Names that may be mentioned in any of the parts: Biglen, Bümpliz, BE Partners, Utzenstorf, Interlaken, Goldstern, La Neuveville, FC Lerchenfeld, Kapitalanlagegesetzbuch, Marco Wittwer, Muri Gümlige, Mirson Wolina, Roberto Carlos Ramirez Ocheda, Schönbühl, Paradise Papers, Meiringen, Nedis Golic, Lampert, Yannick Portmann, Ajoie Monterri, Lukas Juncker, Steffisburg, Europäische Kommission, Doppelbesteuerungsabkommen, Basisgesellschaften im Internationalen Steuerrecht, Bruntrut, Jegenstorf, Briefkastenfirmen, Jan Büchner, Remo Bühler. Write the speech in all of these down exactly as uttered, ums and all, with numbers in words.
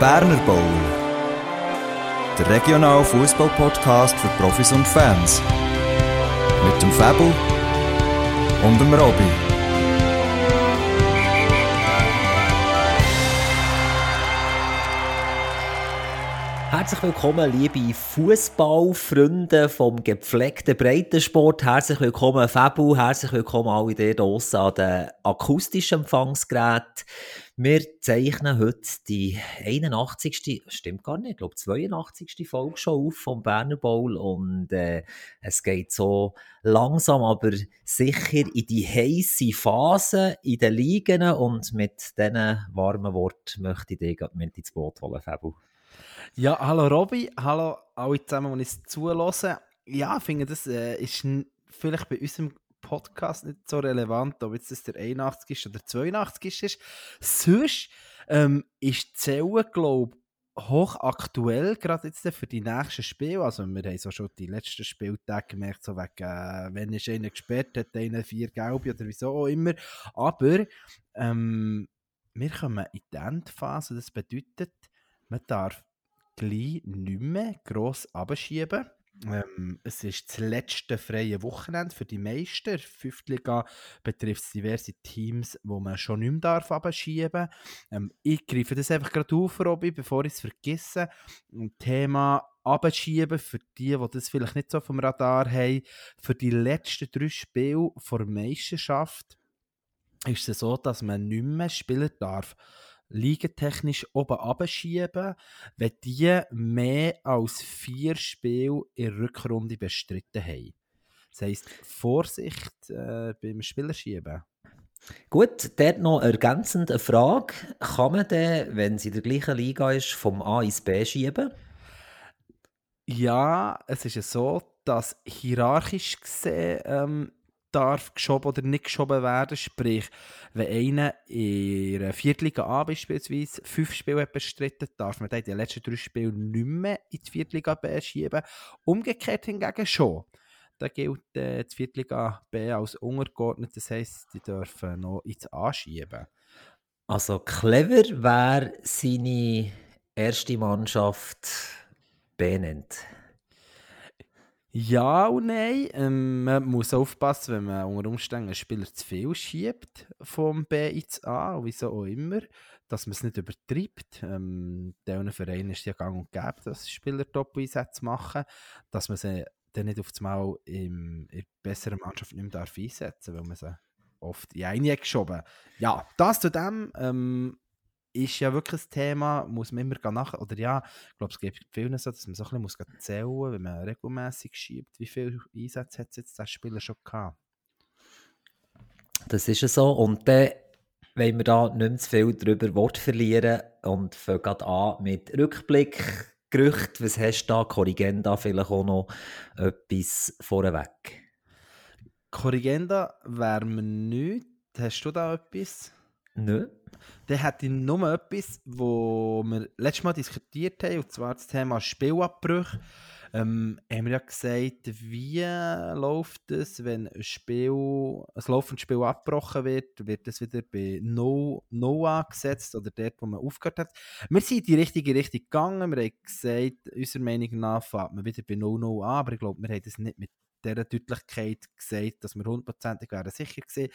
Berner Bowler, der regionale Fußball-Podcast für Profis und Fans. Mit dem Fäbu und dem Roby. Herzlich willkommen, liebe Fußballfreunde vom gepflegten Breitensport. Herzlich willkommen, Fäbu. Herzlich willkommen, alle hier draussen an den akustischen Empfangsgeräten. Wir zeichnen heute die einundachtzigste, stimmt gar nicht, ich glaube zweiundachtzigste Folge schon auf vom Berner Bowl und äh, es geht so langsam, aber sicher in die heisse Phase in den Ligen und mit diesen warmen Worten möchte ich dich mit ins Boot holen, Fäbu. Ja, hallo Roby, hallo alle zusammen, die uns zuhören. Ja, ich finde, das äh, ist vielleicht bei unserem Podcast nicht so relevant, ob jetzt das der einundachtzigste oder der zweiundachtzigste ist. Sonst ähm, ist die Zelle, glaube ich, hochaktuell, gerade jetzt für die nächsten Spiele. Also wir haben so schon die letzten Spieltage gemerkt, so wegen, äh, wenn ist einer gesperrt, hat einer vier Gelbe oder wieso auch immer. Aber ähm, wir kommen in die Endphase. Das bedeutet, man darf gleich nicht mehr gross runterschieben. Ähm, es ist das letzte freie Wochenende für die meisten. Die Fünftliga betrifft diverse Teams, die man schon nicht mehr runterschieben darf. Ähm, ich greife das einfach gerade auf, Robi, bevor ich es vergesse. Thema runterschieben für die, die das vielleicht nicht so vom Radar haben. Für die letzten drei Spiele vor der Meisterschaft ist es so, dass man nicht mehr spielen darf. Ligatechnisch oben runterschieben, wenn die mehr als vier Spiele in der Rückrunde bestritten haben. Das heisst, Vorsicht äh, beim Spielerschieben. Gut, dort noch ergänzend eine Frage. Kann man denn, wenn es in der gleichen Liga ist, vom A ins B schieben? Ja, es ist ja so, dass hierarchisch gesehen ähm, darf geschoben oder nicht geschoben werden. Sprich, wenn einer in der Viertliga A beispielsweise fünf Spiele hat bestritten, darf man dann die letzten drei Spiele nicht mehr in die Viertliga B schieben. Umgekehrt hingegen schon. Da gilt äh, die Viertliga B als untergeordnet. Das heisst, die dürfen noch ins A schieben. Also clever wäre seine erste Mannschaft B nennt. Ja und nein. Ähm, man muss aufpassen, wenn man unter Umständen einen Spieler zu viel schiebt vom B ins A, und wieso auch immer, dass man es nicht übertreibt. Ähm, diesen Vereinen ist ja gang und gäbe, dass Spieler Top-Einsätze machen, dass man sie dann nicht auf das Mal in der besseren Mannschaft nicht mehr einsetzen darf, weil man sie oft in eine geschoben. Ja, das zu dem ähm, ist ja wirklich ein Thema, muss man immer nach... Oder ja, ich glaube, es gibt vielen so, dass man so ein bisschen zählen muss, wenn man regelmässig schiebt. Wie viele Einsätze hat jetzt der Spieler schon gehabt? Das ist ja so. Und dann wollen wir da nicht mehr zu viel darüber Wort verlieren und fangen gerade an mit Rückblick, Gerücht, was hast du da, Korrigenda, vielleicht auch noch etwas vorweg. Korrigenda wäre mir nichts. Hast du da etwas? Nö. Dann hätte ich nur etwas, das wir letztes Mal diskutiert haben, und zwar das Thema Spielabbrüche. Ähm, haben wir ja gesagt, wie läuft es, wenn ein Spiel, ein laufendes Spiel abgebrochen wird, wird es wieder bei null angesetzt oder dort, wo man aufgehört hat. Wir sind in die richtige Richtung gegangen, wir haben gesagt, unserer Meinung nach fängt man wieder bei null null an, aber ich glaube, wir haben das nicht mit dieser Deutlichkeit gesagt, dass wir hundertprozentig sicher gewesen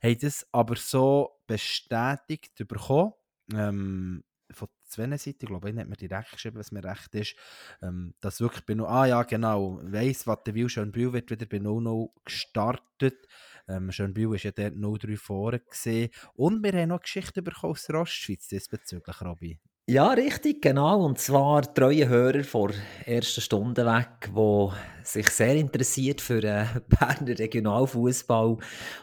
wären, haben das aber so bestätigt bekommen. Ähm, von zwei Seiten, ich glaube, ich habe mir direkt geschrieben, was mir recht ist, ähm, dass wirklich bei null null, ah ja genau, weiss, Wattenwil, Schönbühl wird wieder bei null null gestartet. Ähm, Schönbühl war ja dort null drei vorne gewesen. Und wir haben noch Geschichten bekommen aus der Ostschweiz diesbezüglich, Robi. Ja, richtig, genau. Und zwar treue Hörer von ersten Stunde weg, die sich sehr interessiert für den Berner Regionalfußball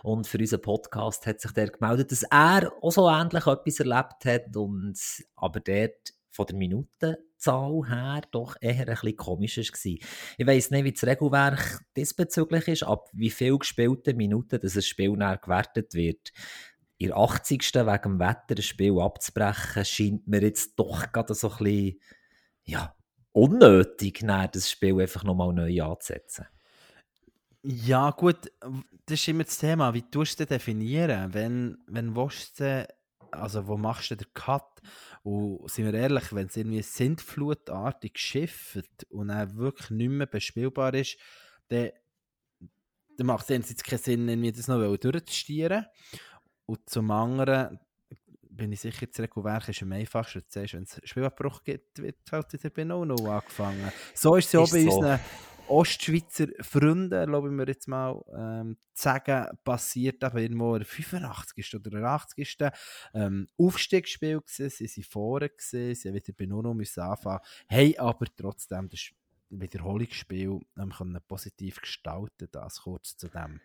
und für unseren Podcast, hat sich der gemeldet, dass er auch so ähnlich etwas erlebt hat, und aber dort von der Minutenzahl her doch eher ein bisschen komisch war. Ich weiss nicht, wie das Regelwerk diesbezüglich ist, ab wie viel gespielte Minuten dass ein Spiel dann gewertet wird. In der achtzigsten wegen dem Wetter ein Spiel abzubrechen, scheint mir jetzt doch gerade so ein bisschen ja, unnötig, dann das Spiel einfach nochmal neu anzusetzen. Ja gut, das ist immer das Thema. Wie tust du das definieren? Wenn, wenn willst du also wo machst du den Cut? Und sind wir ehrlich, wenn es irgendwie sintflutartig schifft und dann wirklich nicht mehr bespielbar ist, dann, dann macht es einerseits keinen Sinn, irgendwie das noch durchzustieren. Und zum anderen bin ich sicher, das Regelwerk ist am einfachsten. Zuerst, wenn es Spielabbruch gibt, wird halt wieder bei null null angefangen. So ist es ja auch bei so. unseren Ostschweizer Freunden, glaube ich mir jetzt mal ähm, zu sagen, passiert aber irgendwo der fünfundachtzigsten oder der achtzigsten Ähm, Aufstiegsspiel gewesen, sie waren vorne gewesen, sie wieder bei null null müssen anfangen, haben aber trotzdem das Wiederholungsspiel ähm, positiv gestalten, das kurz zu dem.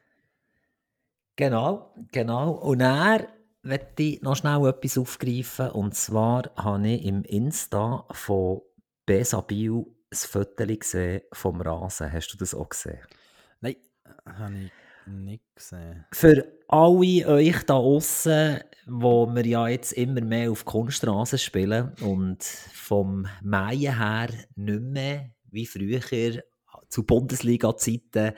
Genau, genau. Und er möchte ich noch schnell etwas aufgreifen. Und zwar habe ich im Insta von Besabil ein Foto gesehen vom Rasen. Hast du das auch gesehen? Nein, habe ich nicht gesehen. Für alle euch da draussen, wo wir ja jetzt immer mehr auf Kunstrasen spielen und vom Mähen her nicht mehr wie früher zu Bundesliga-Zeiten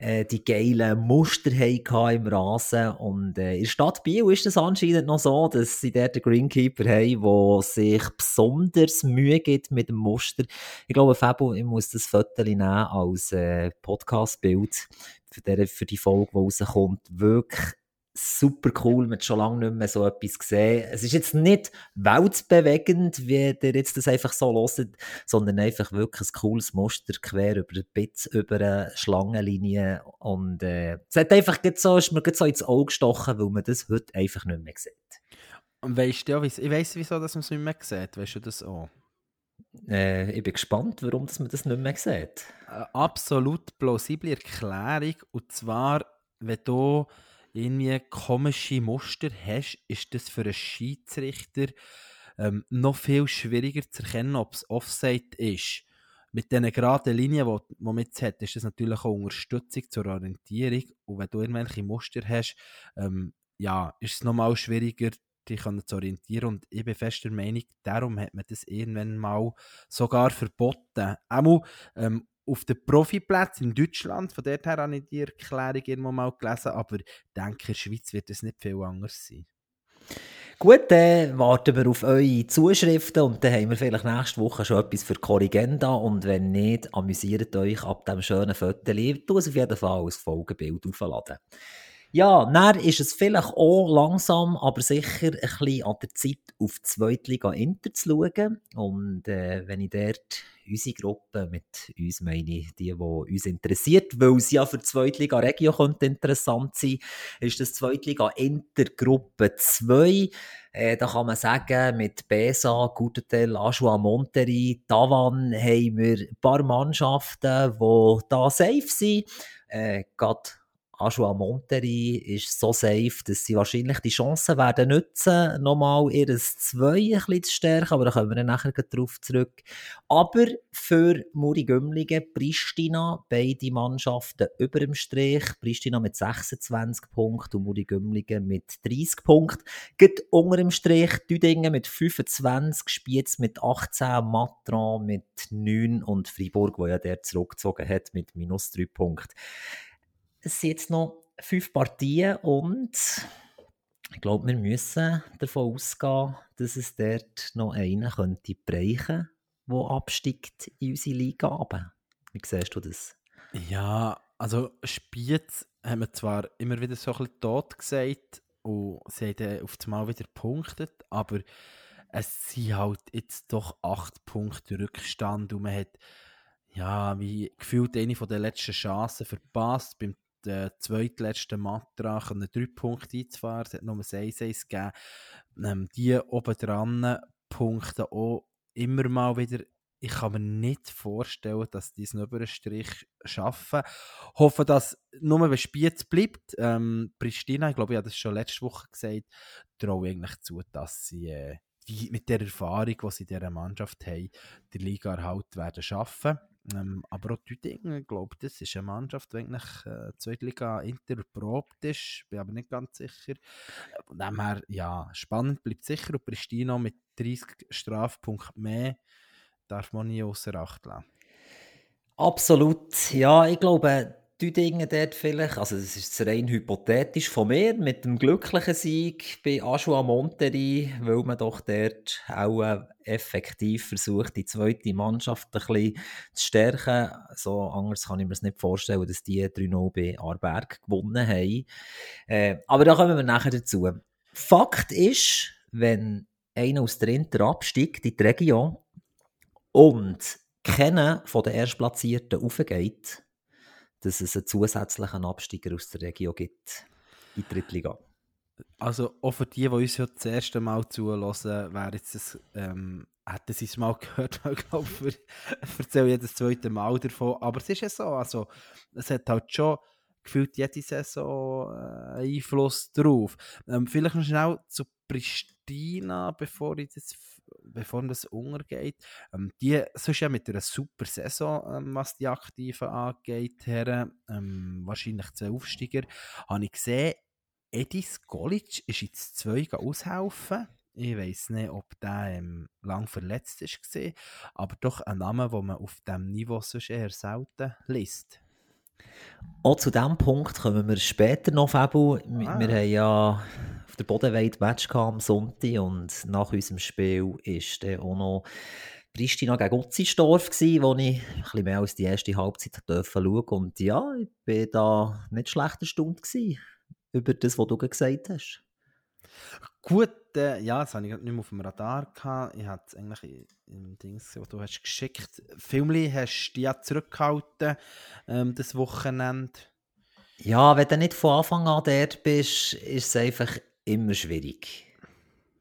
äh, die geilen Muster im Rasen. Und äh, in der Stadt Biel ist es anscheinend noch so, dass sie dort einen Greenkeeper haben, der sich besonders Mühe gibt mit dem Muster. Ich glaube, Fäbu, ich muss das Foto nehmen als äh, Podcast-Bild für, der, für die Folge, die rauskommt. Wirklich super cool, man hat schon lange nicht mehr so etwas gesehen. Es ist jetzt nicht weltbewegend, wie ihr jetzt das einfach so hört, sondern einfach wirklich ein cooles Muster quer über den Pitz, über eine Schlangenlinie. Und äh, es hat einfach so, ist mir so ins Auge gestochen, weil man das heute einfach nicht mehr sieht. Und weißt du, ich weiss, wieso man es nicht mehr sieht. Weißt du das auch? Äh, ich bin gespannt, warum man das nicht mehr sieht. Eine absolut plausible Erklärung. Und zwar, wenn du irgendwie komische Muster hast, ist das für einen Schiedsrichter ähm, noch viel schwieriger zu erkennen, ob es Offside ist. Mit diesen geraden Linien, die man jetzt hat, ist das natürlich auch Unterstützung zur Orientierung. Und wenn du irgendwelche Muster hast, ähm, ja, ist es nochmal schwieriger, dich zu orientieren. Und ich bin fester Meinung, darum hat man das irgendwann mal sogar verboten. Auch ähm, auf den Profiplätzen in Deutschland, von dort her habe ich die Erklärung irgendwo mal gelesen, aber ich denke, in der Schweiz wird es nicht viel anders sein. Gut, dann warten wir auf eure Zuschriften und dann haben wir vielleicht nächste Woche schon etwas für Korrigenda und wenn nicht, amüsiert euch ab diesem schönen Viertel. Du es auf jeden Fall als Folgebild aufladen. Ja, dann ist es vielleicht auch langsam, aber sicher ein bisschen an der Zeit, auf die Zweitliga Inter zu schauen. Und äh, wenn ich dort unsere Gruppe, mit uns meine ich die, die uns interessiert, weil sie ja für die Zweitliga Regio könnte interessant sein, ist das Zweitliga Inter Gruppe zwei. Äh, da kann man sagen, mit Besa, Coudetel, Ajoie Monterri, Tavan haben wir ein paar Mannschaften, die da safe sind. Äh, Ajoie Monterri ist so safe, dass sie wahrscheinlich die Chancen werden nutzen, nochmal ihr zwei ein bisschen zu stärken, aber da kommen wir dann nachher drauf zurück. Aber für Muri Gümlige, Prishtina, beide Mannschaften über dem Strich, Prishtina mit sechsundzwanzig Punkten und Muri Gümlige mit dreißig Punkten. Geht unter dem Strich, Düdingen mit fünfundzwanzig, Spiez mit achtzehn, Matran mit neun und Freiburg, wo ja der zurückgezogen hat, mit minus drei Punkten. Es sind jetzt noch fünf Partien und ich glaube, wir müssen davon ausgehen, dass es dort noch einen könnte brechen, der absteigt in unsere Liga runter. Wie siehst du das? Ja, also Spiez haben wir zwar immer wieder so ein bisschen tot gesagt und sie haben dann auf das Mal wieder punktet, aber es sind halt jetzt doch acht Punkte Rückstand und man hat ja, wie gefühlt eine der letzten Chancen verpasst, beim der zweitletzten Matran können drei Punkte einzufahren. Es hat nur eins eins gegeben. Ähm, die obendran punkten auch immer mal wieder. Ich kann mir nicht vorstellen, dass die es noch über den Strich schaffen. Ich hoffe, dass nur bei Spiez bleibt. Ähm, Prishtina, ich glaube, ich habe das schon letzte Woche gesagt, traue eigentlich zu, dass sie äh, die, mit der Erfahrung, die sie in dieser Mannschaft haben, die Liga erhalten werden schaffen. Ähm, aber auch Düdingen, ich glaube, das ist eine Mannschaft, die eigentlich äh, Zweitliga Inter erprobt ist. Bin aber nicht ganz sicher. Von dem her, ja, spannend bleibt sicher. Und Prishtina mit dreißig Strafpunkten mehr darf man nie außer Acht lassen. Absolut. Ja, ich glaube, Düdingen dort vielleicht, also das ist rein hypothetisch von mir, mit dem glücklichen Sieg bei Ajoie Monterri, weil man doch dort auch effektiv versucht, die zweite Mannschaft ein bisschen zu stärken. So anders kann ich mir das nicht vorstellen, dass die drei null bei Arberg gewonnen haben. Äh, aber da kommen wir nachher dazu. Fakt ist, wenn einer aus der Inter absteigt in die Region und keiner von den Erstplatzierten raufgeht, dass es einen zusätzlichen Absteiger aus der Region gibt in die Drittliga. Also auch für die, die uns ja das erste Mal zuhören, wäre jetzt das, ähm, hätten sie es mal gehört, weil ich glaube, wir erzählen jedes zweite Mal davon. Aber es ist ja so, also, es hat halt schon gefühlt jede Saison äh, Einfluss drauf. Ähm, vielleicht noch schnell zu Prishtina, bevor ich das bevor das untergeht. Ähm, die sonst ja mit einer super Saison, ähm, was die Aktiven angeht, Herren, ähm, wahrscheinlich zwei Aufsteiger, habe ich gesehen, Nedis Golic ist jetzt zwei aushelfen. Ich weiss nicht, ob der ähm, lang verletzt war, aber doch ein Name, den man auf diesem Niveau sonst eher selten liest. Auch zu diesem Punkt kommen wir später noch, Fäbu. Wir, ah. wir haben ja auf der Bodenweid Match am Sonntag und nach unserem Spiel war auch noch Prishtina gegen Utzenstorf, wo ich etwas mehr als die erste Halbzeit schauen durfte. Und ja, ich war da nicht schlecht erstaunt über das, was du gesagt hast. Gut, äh, ja, das habe ich nicht mehr auf dem Radar gehabt. Ich habe es eigentlich im Ding, was du hast geschickt hast. Filmli hast du ja zurückgehalten, ähm, das Wochenende. Ja, wenn du nicht von Anfang an dort bist, ist es einfach immer schwierig.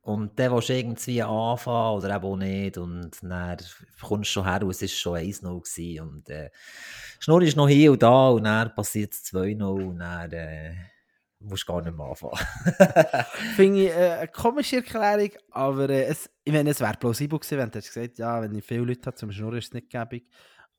Und dann willst du irgendwie anfangen oder eben auch nicht. Und dann kommst du schon her und es war schon eins null. Und äh, Schnurr ist noch hier und da und dann passiert es zwei null und dann... Äh, Du musst gar nicht mehr anfangen. Finde ich äh, eine komische Erklärung, aber äh, es, ich meine, es wäre plausibel gewesen, wenn du gesagt hast, ja, wenn ich viele Leute habe, zum Schnurren ist es nicht gäbig.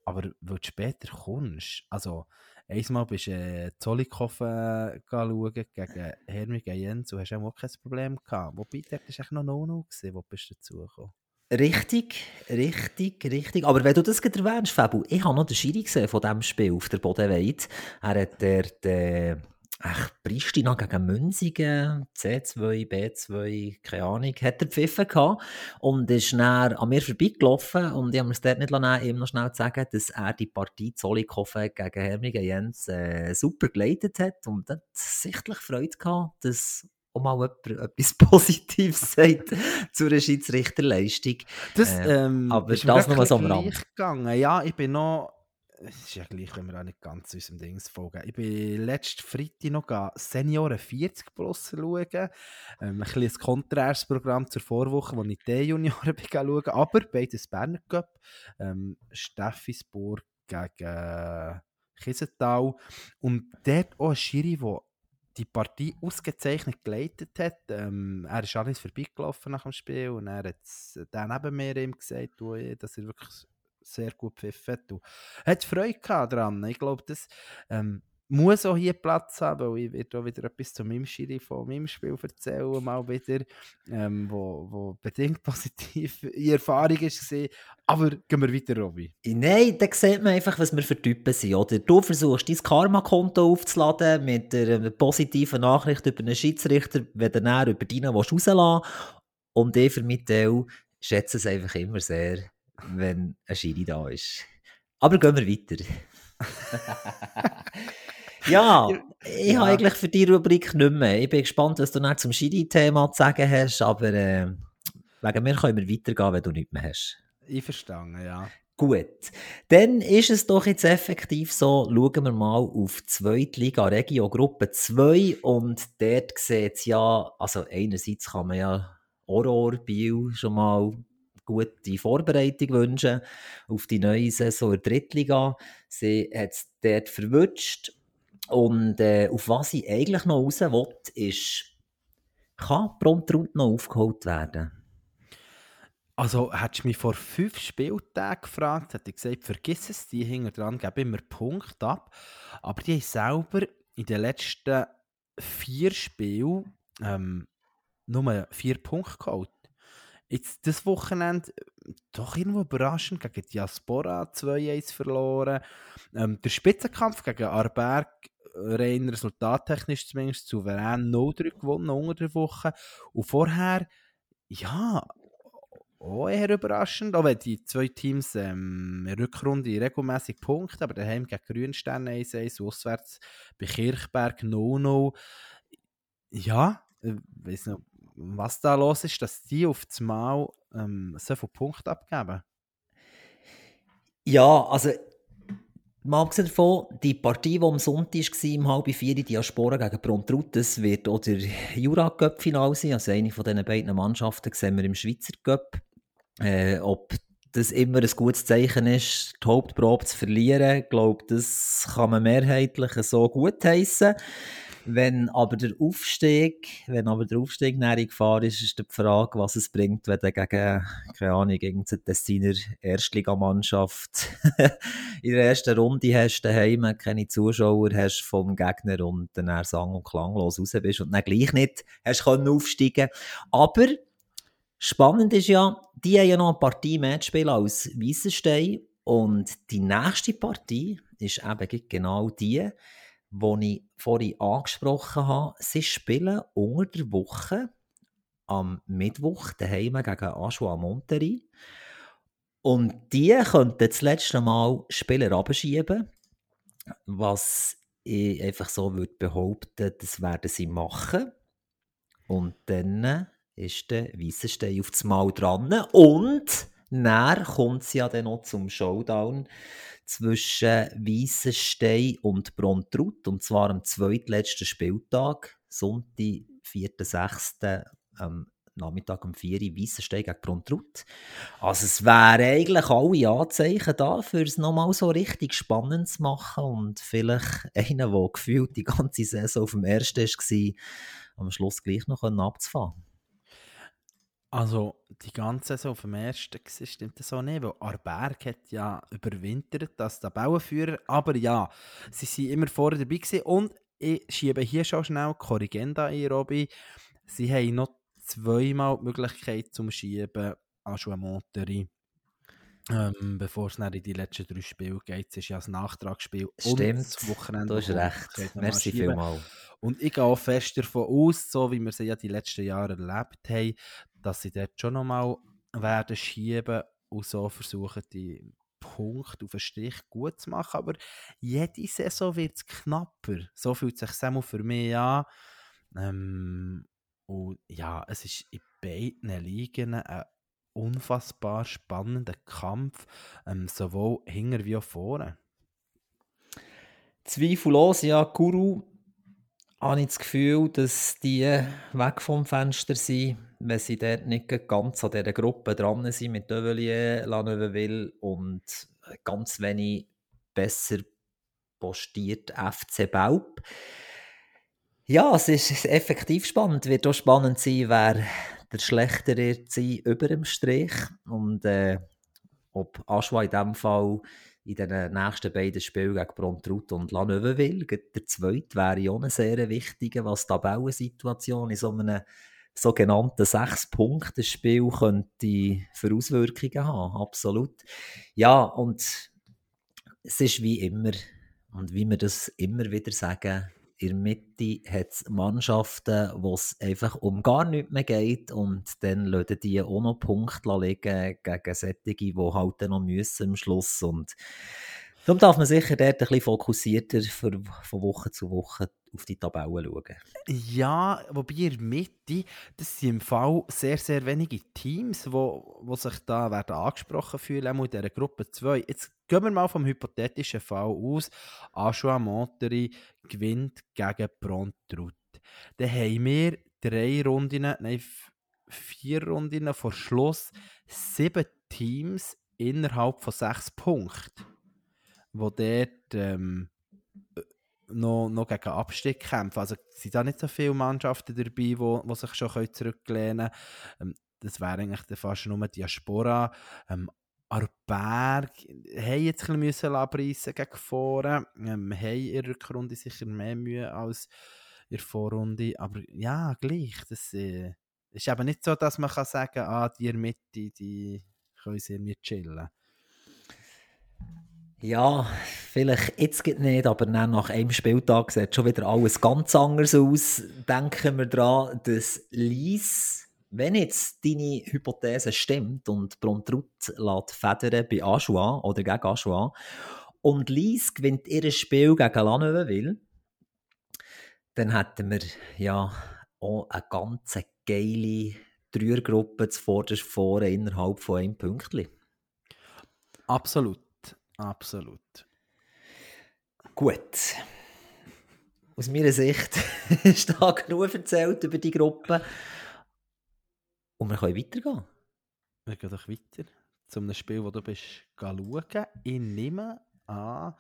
Aber weil du später kommst, also einmal bist du äh, Zollikofen äh, schauen gegen Hermi, gegen Jens, du hast auch kein Problem gehabt. Wobei, das war eigentlich noch null null gewesen, wo bist du dazugekommen? Richtig, richtig, richtig. Aber wenn du das gerade erwähnst, Fäbu, ich habe noch den Schiri gesehen von diesem Spiel auf der Bodenweide. Er hat dort... Äh, Ach, Prishtina gegen Münzigen, C zwei, B zwei, keine Ahnung, hat er gepfiffen gehabt und ist dann an mir vorbeigelaufen und ich habe mir es dort nicht lassen, ihm noch schnell zu sagen, dass er die Partie Zollikofen gegen Hermige Jens äh, super geleitet hat und hat sichtlich Freude gehabt, dass auch mal jemand etwas Positives sagt zu einer Schiedsrichterleistung. Das, ähm, aber ist das nur so am Rand. Ja, ich bin noch... Es ist ja gleich, wenn wir auch nicht ganz unserem Dings folgen. Ich bin letzten Freitag noch Senioren vierzig plus schauen. Ähm, ein bisschen ein konträres Programm zur Vorwoche, wo ich die Junioren schauen bin. Aber beides Berner Cup. Ähm, Steffisburg gegen äh, Kiesenthal. Und dort auch ein Schiri, der die Partie ausgezeichnet geleitet hat. Ähm, er ist alles vorbeigelaufen nach dem Spiel. Und er hat dann neben mir ihm gesagt, dass er wirklich... sehr gut pfiffen. Er hat Freude daran. Ich glaube, das ähm, muss auch hier Platz haben, weil ich werde auch wieder etwas zu meinem Schiri von meinem Spiel erzählen, mal wieder, ähm, wo, wo bedingt positiv in Erfahrung war. Aber gehen wir weiter, Roby. Nein, da sieht man einfach, was wir für Typen sind. Oder? Du versuchst, dein Karma-Konto aufzuladen mit einer positiven Nachricht über einen Schiedsrichter, wenn du dann über deinen rauslassen willst. Und ich für meinen Teil schätze es einfach immer sehr, wenn ein Schiri da ist. Aber gehen wir weiter. ja, ich ja. habe eigentlich für die Rubrik nicht mehr. Ich bin gespannt, was du noch zum Schiri-Thema zu sagen hast, aber äh, wegen mir können wir weitergehen, wenn du nichts mehr hast. Ich verstehe, ja. Gut, dann ist es doch jetzt effektiv so, schauen wir mal auf die Zweitliga Regio Gruppe zwei und dort sieht es ja, also einerseits kann man ja Aurore, Biel schon mal gute Vorbereitung wünschen auf die neue Saison in der Drittliga. Sie hat es dort verwünscht. Und äh, auf was ich eigentlich noch raus will, ist, kann Bruntrut noch aufgeholt werden? Also, hättest du mich vor fünf Spieltagen gefragt, hätte ich gesagt, vergiss es, die hinten dran geben immer Punkt ab. Aber die haben selber in den letzten vier Spielen ähm, nur vier Punkte geholt. Jetzt das Wochenende doch irgendwo überraschend gegen Diaspora zwei eins verloren. Ähm, der Spitzenkampf gegen Arberg, rein resultattechnisch zumindest, souverän null drei gewonnen unter der Woche. Und vorher, ja, auch eher überraschend, auch wenn die zwei Teams ähm, in der Rückrunde regelmässig punkten, aber daheim gegen Grünstern eins eins, auswärts bei Kirchberg null null. Ja, ich weiss nicht, was da los ist, dass die auf das Mal ähm, so viele Punkte abgeben? Ja, also mal abgesehen davon, die Partie, die am Sonntag war, im halb vier, die Diaspora gegen Bruntrut, das wird auch der Jura-Cup-Final sein. Also eine von diesen beiden Mannschaften sehen wir im Schweizer Cup. Äh, ob das immer ein gutes Zeichen ist, die Hauptprobe zu verlieren, ich glaube, das kann man mehrheitlich so gut heissen. Wenn aber der Aufstieg, wenn aber der Aufstieg näher in Gefahr ist, ist die Frage, was es bringt, wenn du gegen, keine Ahnung, gegen die Tessiner Erstligamannschaft in der ersten Runde hast, daheim keine Zuschauer hast vom Gegner und dann sang- und klanglos raus bist und dann gleich nicht hast können aufsteigen. Aber spannend ist ja, die haben ja noch eine Partie mehr zu spielen als Weissenstein und die nächste Partie ist eben genau die, die ich vorhin angesprochen habe. Sie spielen unter der Woche am Mittwoch daheim gegen Ajoie Monterri. Und die könnten das letzte Mal Spieler runterschieben, was ich einfach so würde behaupten, das werden sie machen. Und dann ist der Weissenstein auf das Mal dran. Und dann kommt es ja dann noch zum Showdown zwischen Weissenstein und Bruntrut, und zwar am zweitletzten Spieltag, Sonntag, vierten sechsten am Nachmittag um vier Uhr, Weissenstein gegen Bruntrut. Also es wären eigentlich alle Anzeichen da, für es nochmal so richtig spannend zu machen, und vielleicht einer, der gefühlt die ganze Saison auf dem Ersten war, am Schluss gleich noch abzufahren. Also, die ganze Saison auf dem Ersten stimmt das so nicht, weil Arberg hat ja überwintert als Tabellenführer, aber ja, sie waren immer vorher dabei gewesen. Und ich schiebe hier schon schnell Korrigenda ein, Roby. Sie haben noch zweimal die Möglichkeit zum Schieben an Schwemonterie, ähm, bevor es dann in die letzten drei Spiele geht. Es ist ja das Nachtragsspiel. Stimmt, und das Wochenende. Du hast recht. Merci vielmals. Und ich gehe auch fest davon aus, so wie wir sie ja die letzten Jahre erlebt haben, dass sie dort schon nochmal werden schieben und so versuchen, die Punkte auf den Strich gut zu machen. Aber jede Saison wird es knapper. So fühlt sich Samuel für mich an. Ähm, und ja, es ist in beiden Ligen ein unfassbar spannender Kampf, ähm, sowohl hinter wie auch vorne. Zweifellos, ja, Guru, habe ich das Gefühl, dass die weg vom Fenster sind, wenn sie dort nicht ganz an dieser Gruppe dran sind mit Dövelier, La Neuveville und ganz wenig besser postiert F C Baub. Ja, es ist effektiv spannend. Wird auch spannend sein, wer der Schlechtere sein über dem Strich. Und äh, ob Ajoie in diesem Fall in den nächsten beiden Spielen gegen Bruntrut und La Neuveville, der zweite wäre ja auch ein sehr wichtiger, was die Tabellensituation in so einem sogenannten sechs-Punkte-Spiel könnte für Auswirkungen haben. Absolut. Ja, und es ist wie immer, und wie wir das immer wieder sagen, in der Mitte hat es Mannschaften, wo es einfach um gar nichts mehr geht, und dann lassen die auch noch Punkte liegen gegen solche, die halt noch müssen am Schluss. Und darum darf man sicher dort ein bisschen fokussierter für, von Woche zu Woche auf die Tabellen schauen. Ja, wobei in der Mitte, das sind im Fall sehr, sehr wenige Teams, die wo, wo sich da werden angesprochen fühlen, auch in dieser Gruppe zwei. Jetzt gehen wir mal vom hypothetischen Fall aus. Ajoie Monterri gewinnt gegen Bruntrut. Dann haben wir drei Runden, nein, vier Runden vor Schluss, sieben Teams innerhalb von sechs Punkten, die dort ähm, noch, noch gegen Abstieg kämpfen. Also sind da nicht so viele Mannschaften dabei, die wo, wo sich schon zurücklehnen können. Das wäre eigentlich fast nur Diaspora. Ähm, Arberg haben jetzt ein bisschen abreißen gegen vorne, ähm, haben in der Rückrunde sicher mehr Mühe als in der Vorrunde, aber ja, gleich, das äh, ist eben nicht so, dass man kann sagen, ah, die Mitte, die können sie nicht chillen. Ja, vielleicht jetzt geht nicht, aber nach einem Spieltag sieht schon wieder alles ganz anders aus. Denken wir daran, dass Lies, wenn jetzt deine Hypothese stimmt und Bruntrut lässt Federn bei Ajoie oder gegen Ajoie und Lies gewinnt ihr Spiel gegen La Neuveville, dann hätten wir ja auch eine ganz geile Dreiergruppe zuvorderst vorne innerhalb von einem Pünktchen. Absolut. Absolut. Gut. Aus meiner Sicht ist da genug erzählt über die Gruppe. Und wir können weitergehen. Wir gehen doch weiter zu einem Spiel, wo du bist schauen. Ich nehme an,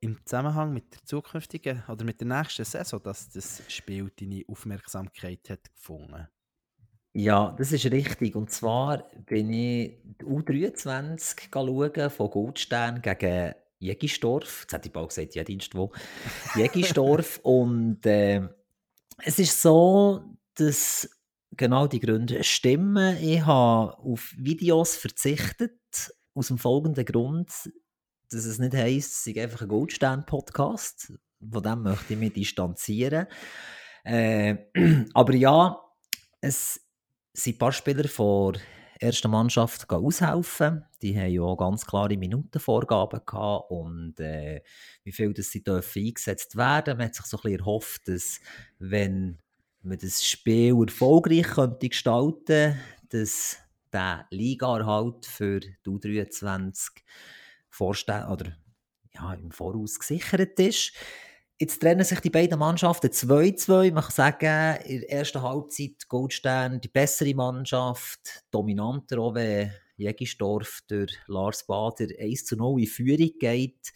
im Zusammenhang mit der zukünftigen oder mit der nächsten Saison, dass das Spiel deine Aufmerksamkeit hat gefunden. Ja, das ist richtig. Und zwar bin ich die U dreiundzwanzig schauen, von Goldstern gegen Jegenstorf. Jetzt hätte ich bald gesagt, Jegenstorf. Jegenstorf. Und äh, es ist so, dass genau die Gründe stimmen. Ich habe auf Videos verzichtet, aus dem folgenden Grund, dass es nicht heisst, es sei einfach ein Goldstern-Podcast. Von dem möchte ich mich distanzieren. Äh, aber ja, es sind ein paar Spieler von der ersten Mannschaft aushelfen. Die haben ja auch ganz klare Minutenvorgaben gehabt und äh, wie viel dass sie eingesetzt werden. Man hat sich so ein bisschen erhofft, dass wenn man das Spiel erfolgreich könnte gestalten, dass der Ligaerhalt für die U dreiundzwanzig vorste- oder, ja, im Voraus gesichert ist. Jetzt trennen sich die beiden Mannschaften zwei zu zwei. Man kann sagen, in der ersten Halbzeit Goldstern die bessere Mannschaft, dominanter, auch wenn Jegenstorf durch Lars Bader eins zu null in Führung geht.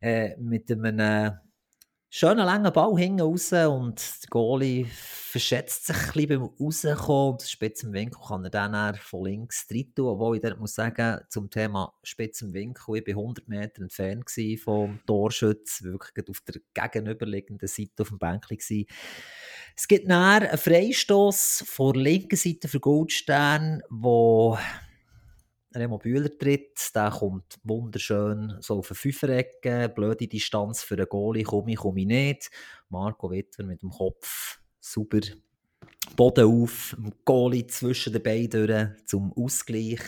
Äh, mit einem äh, schönen langen Ball hinten raus und der Goalie verschätzt sich ein bisschen beim Rauskommen. Spitz im Winkel kann er dann von links rein tun, obwohl ich dann muss sagen, zum Thema Spitz im Winkel, ich war hundert Meter entfernt vom Torschütz, wirklich auf der gegenüberliegenden Seite auf dem Bänkchen gewesen. Es gibt dann einen Freistoss von der linken Seite für Goldstern, wo Remo Bühler tritt, der kommt wunderschön so auf eine Fünferecke, blöde Distanz für den Goalie, komme ich, komme ich nicht. Marco Wittwer mit dem Kopf sauber Boden auf, Goalie zwischen den Beinen zum Ausgleich.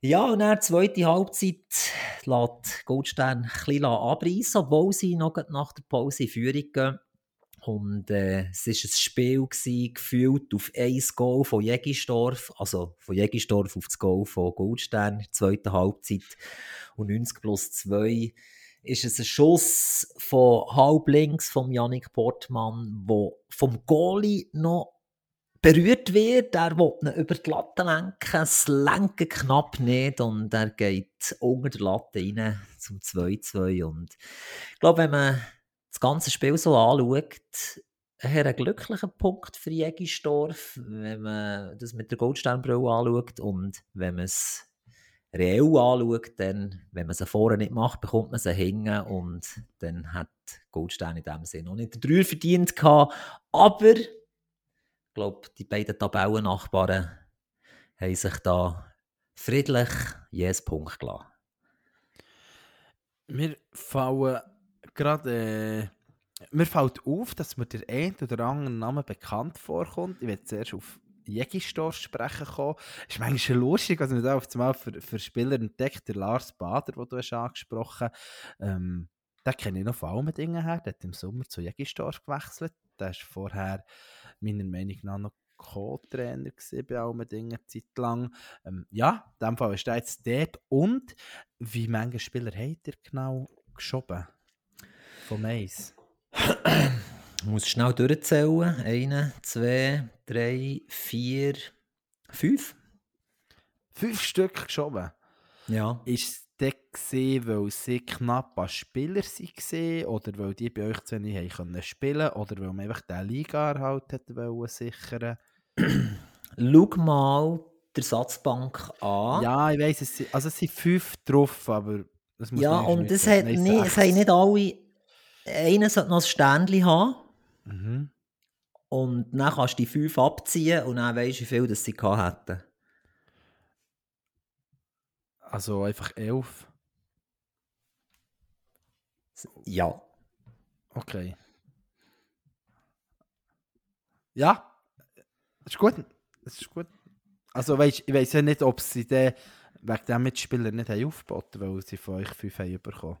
Ja, und dann die zweite Halbzeit lässt Goldstern ein bisschen abreißen, obwohl sie noch nach der Pause in Führung gehen. Und äh, es war ein Spiel gewesen, gefühlt auf ein Goal von Jegenstorf, also von Jegenstorf auf das Goal von Goldstern, zweite Halbzeit und neunzig plus zwei ist es ein Schuss von halb links von Yannick Portmann, der vom Goalie noch berührt wird. Er will ihn über die Latte lenken, das Lenken knapp nicht und er geht unter der Latte rein zum zwei zu zwei. Und ich glaube, wenn man das ganze Spiel so anschaut, hat einen glücklichen Punkt für Jegenstorf, wenn man das mit der Goldsternbrille anschaut und wenn man es reell anschaut, dann, wenn man es vorne nicht macht, bekommt man es hinten und dann hat Goldstern in dem Sinne noch nicht den Dreier verdient gehabt, aber ich glaube, die beiden Tabellennachbarn haben sich da friedlich jedes Punkt gelassen. Wir fallen Gerade, äh, mir fällt auf, dass mir der ein oder andere Name bekannt vorkommt. Ich werde zuerst auf Jegenstorf sprechen kommen. Es ist manchmal lustig, was man da auf einmal für, für Spieler entdeckt. Der Lars Bader, den du hast angesprochen hast, ähm, den kenne ich noch von allen Dingen her. Der hat im Sommer zu Jegenstorf gewechselt. Der war vorher meiner Meinung nach noch Co-Trainer bei allen Dingen eine Zeit lang. Ähm, ja, in dem Fall ist er jetzt dort. Und wie viele Spieler hat er genau geschoben? Vom Eis. Ich muss schnell durchzählen. Eine, zwei, drei, vier, fünf. Fünf Stück geschoben? Ja. Ist es dann, weil sie knapp an Spieler waren? Oder weil die bei euch zu wenig spielen konnten? Oder weil man einfach den Liga-Erhalt sichern wollte? Schau mal der Satzbank an. Ja, ich weiss, es sind, also es sind fünf drauf, aber das muss ja, und es haben nicht alle. Einer sollte noch ein Ständchen haben. Mhm. Und dann kannst du die fünf abziehen und dann weisst du, wie viel das sie gehabt hätten. Also einfach elf? Ja. Okay. Ja, das ist gut. Das ist gut. Also weißt, ich weiss ja nicht, ob sie den wegen diesen Mitspielern nicht aufgeboten haben, weil sie von euch fünf haben bekommen.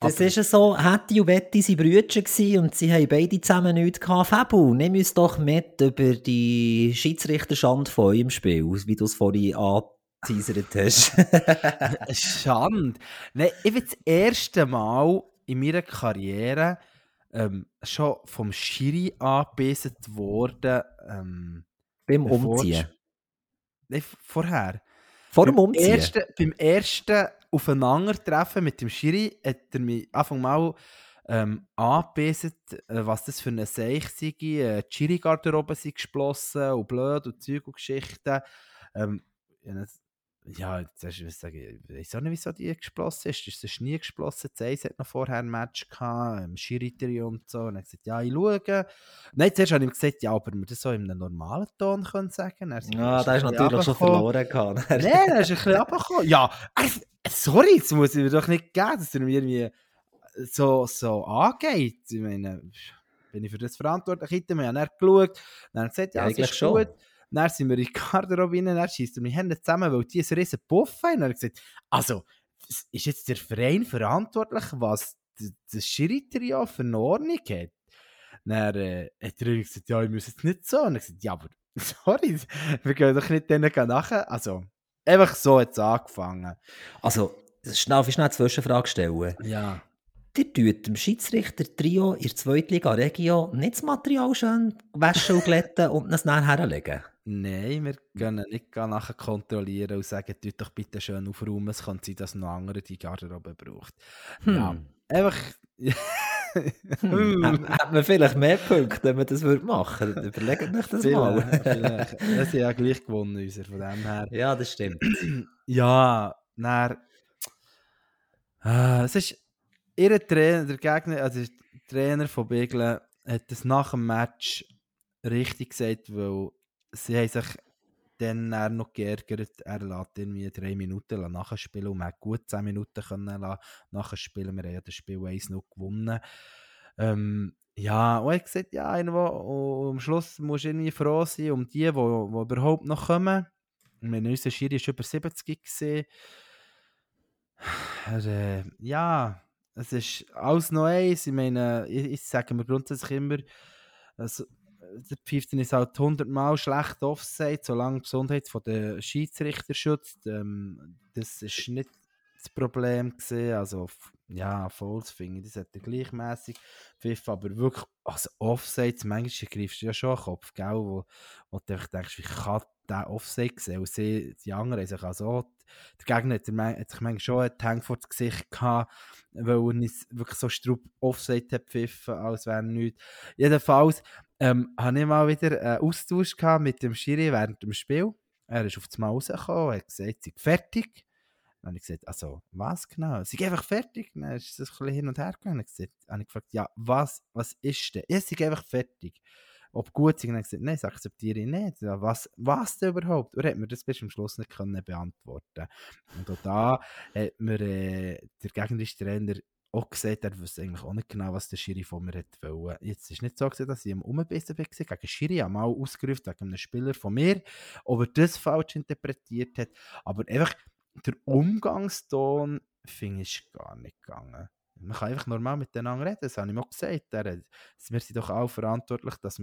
Das aber ist ja so, Hätti und Betti waren Brüder und sie haben beide zusammen nichts gehabt. Fäbu, nimm uns doch mit über die Schiedsrichterschande von eurem Spiel, wie du es vorhin angeteasert hast. Schande? Nein, ich bin das erste Mal in meiner Karriere ähm, schon vom Schiri angebissen worden. Ähm, Beim Umziehen? Nein, vorher. Vor dem Umziehen? Ersten, beim ersten Aufeinandertreffen mit dem Schiri hat er mich Anfang mal ähm, angebissen, was das für eine Seich sei. Die Schiri-Garderobe sei gesplossen und blöd und Zeug und Geschichten. Ähm, ja, jetzt hast du was sagen. Ich weiß auch nicht, wieso die gesplossen ist. Das ist nie gesplossen. Zeiss hat noch vorher ein Match gehabt, im Schiri-Trio und so. Und er hat gesagt, ja, ich schaue. Nein, zuerst habe ich ihm gesagt, ja, aber wir das so in einem normalen Ton können sagen. Er ja, da ist natürlich schon verloren gehabt. Nein, er ist ein bisschen runtergekommen. Ja, sorry, das muss ich mir doch nicht geben, dass er mir irgendwie so, so angeht. Ich meine, bin ich für das verantwortlich? Ich habe ja geschaut. Dann hat er gesagt, ja, das ja, ist schon gut. Dann sind wir in die Garderobe rein, dann schießt er meine Hände zusammen, weil die so riesen Puff haben. Und er hat gesagt, also, ist jetzt der Verein verantwortlich, was das Schiri-Trio für eine Ordnung hat? Dann äh, hat er gesagt, ja, ich muss jetzt nicht so. Und er hat gesagt, ja, aber sorry, wir gehen doch nicht denen nachher. Also, einfach so hat es angefangen. Also, darf ich schnell eine Zwischenfrage stellen? Ja. Ihr tut dem Schiedsrichter-Trio in der Zweitliga-Regio nicht das Material schön waschen und glätten und es nachher herlegen? Nein, wir können nicht nachher kontrollieren und sagen, tut doch bitte schön aufräumen, es kann sein, dass noch andere die Garderobe braucht. Hm. Ja, einfach... hm. Hätten hat man vielleicht mehr Punkte, wenn man das machen würde. Überlegt euch das mal. Vielleicht. Das ist ja gleich gewonnen, unser, von dem her. Ja, das stimmt. Ja, dann... Äh, es ist... Ihr Trainer, der Gegner, also der Trainer von Biglen, hat das nach dem Match richtig gesagt, weil sie haben sich dann noch geärgert, er lässt irgendwie drei Minuten nachspielen und man hat gut zehn Minuten können nachspielen. Wir haben ja das Spiel eins null gewonnen. Ähm, ja, und er hat gesagt, ja, irgendwo, und am Schluss musst du irgendwie froh sein um die, die, die überhaupt noch kommen. Wir haben unseren Schiri schon über siebzig gesehen. Er, äh, ja... Es ist alles noch eins. Ich meine, ich, ich sage mir grundsätzlich immer, also, der Pfiff ist halt hundertmal schlecht offside, solange die Gesundheit von den Schiedsrichter schützt. Ähm, das ist nicht das Problem gewesen. Also, ja, Fouls finde ich, das hat er gleichmässig Pfiff, aber wirklich, also Offside, manchmal greifst du ja schon den Kopf, gell, wo, wo du denkst, wie kann der Offside sehen? Und sie, die anderen haben sich also der Gegner hat, er, hat sich manchmal schon einen Hang vor das Gesicht gehabt, weil er nicht wirklich so strub Offside hat gepfiffen, als wäre nichts. Jedenfalls ähm, hatte ich mal wieder einen Austausch gehabt mit dem Schiri während dem Spiel. Er ist auf das Mal rausgekommen, hat gesagt, sie sind fertig. Dann habe ich gesagt, also was genau? Sie sind einfach fertig. Dann ist es ein bisschen hin und her gegangen. Dann habe ich gefragt, ja, was, was ist denn? Ja, sie sind einfach fertig. Ob gut sind, dann gesagt, nein, das akzeptiere ich nicht. Ja, was, was denn überhaupt? Und hat mir das bis zum Schluss nicht können beantworten. Und auch da hat mir äh, der gegnerische Trainer auch gesagt, er wusste eigentlich auch nicht genau, was der Schiri von mir wollte. Jetzt ist es nicht so gewesen, dass ich am Umbissen war. Gegen Schiri habe ich mal ausgerufen, gegen einen Spieler von mir, ob er das falsch interpretiert hat. Aber einfach der Umgangston finde ich gar nicht gegangen. Man kann einfach normal miteinander reden, das habe ich mir auch gesagt. Wir sind doch auch verantwortlich, dass,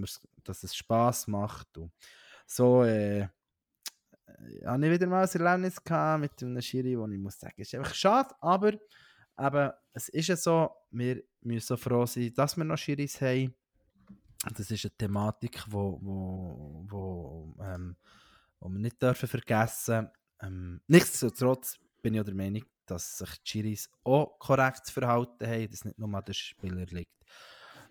dass es Spass macht. Und so äh, habe ich wieder mal ein Erlebnis gehabt mit einem Schiri, wo ich muss sagen, es ist einfach schade, aber, aber es ist ja so, wir müssen so froh sein, dass wir noch Schiris haben. Das ist eine Thematik, die wo, wo, wo, ähm, wo wir nicht dürfen vergessen. Ähm, nichtsdestotrotz bin ich auch der Meinung, dass sich die Schiris auch korrekt zu verhalten haben, dass nicht nur an den Spieler liegt.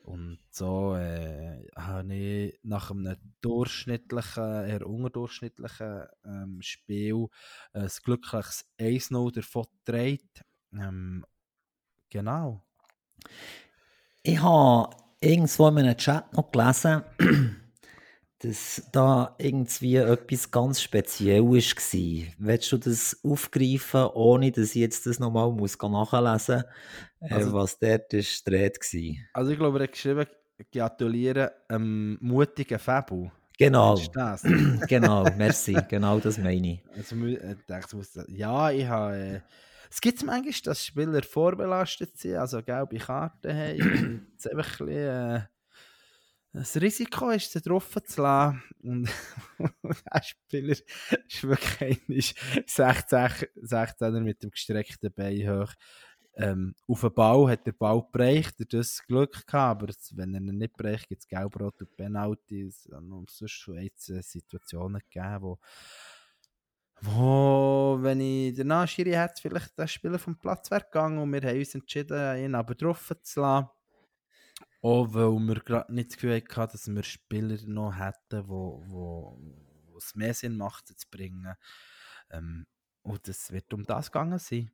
Und so äh, habe ich nach einem durchschnittlichen, eher unterdurchschnittlichen ähm, Spiel äh, ein glückliches eins null davon getragen. Ähm, genau. Ich habe irgendwo in einem Chat noch gelesen, dass da irgendwie etwas ganz Spezielles war. Willst du das aufgreifen, ohne dass ich jetzt das nochmal nachlesen muss, also, was dort ist, der Rede war? Also ich glaube, er hat geschrieben, gratulieren einem mutigen Fäbu. Genau, das das. Genau, merci, genau das meine ich. Also, ja, ich habe... Äh, es gibt manchmal, dass Spieler vorbelastet sind, also gelbe Karten haben, jetzt einfach ein bisschen... Äh, das Risiko ist, sie getroffen zu lassen. Und der Spieler ist wirklich sechzehner mit dem gestreckten Bein hoch. Ähm, auf den Ball hat der Ball gereicht, er das Glück gehabt, aber wenn er ihn nicht bereicht, gibt es Gelbrot und Penalty. Es hat sonst schon Situationen gegeben, wo, wo wenn ich den Nachschiri hätte, vielleicht der Spieler vom Platz wäre gegangen und wir haben uns entschieden, ihn aber getroffen zu lassen. Auch weil wir gerade nicht das Gefühl hatten, dass wir Spieler noch hätten, die wo, wo, es mehr Sinn macht, zu bringen. Ähm, und es wird um das gegangen sein.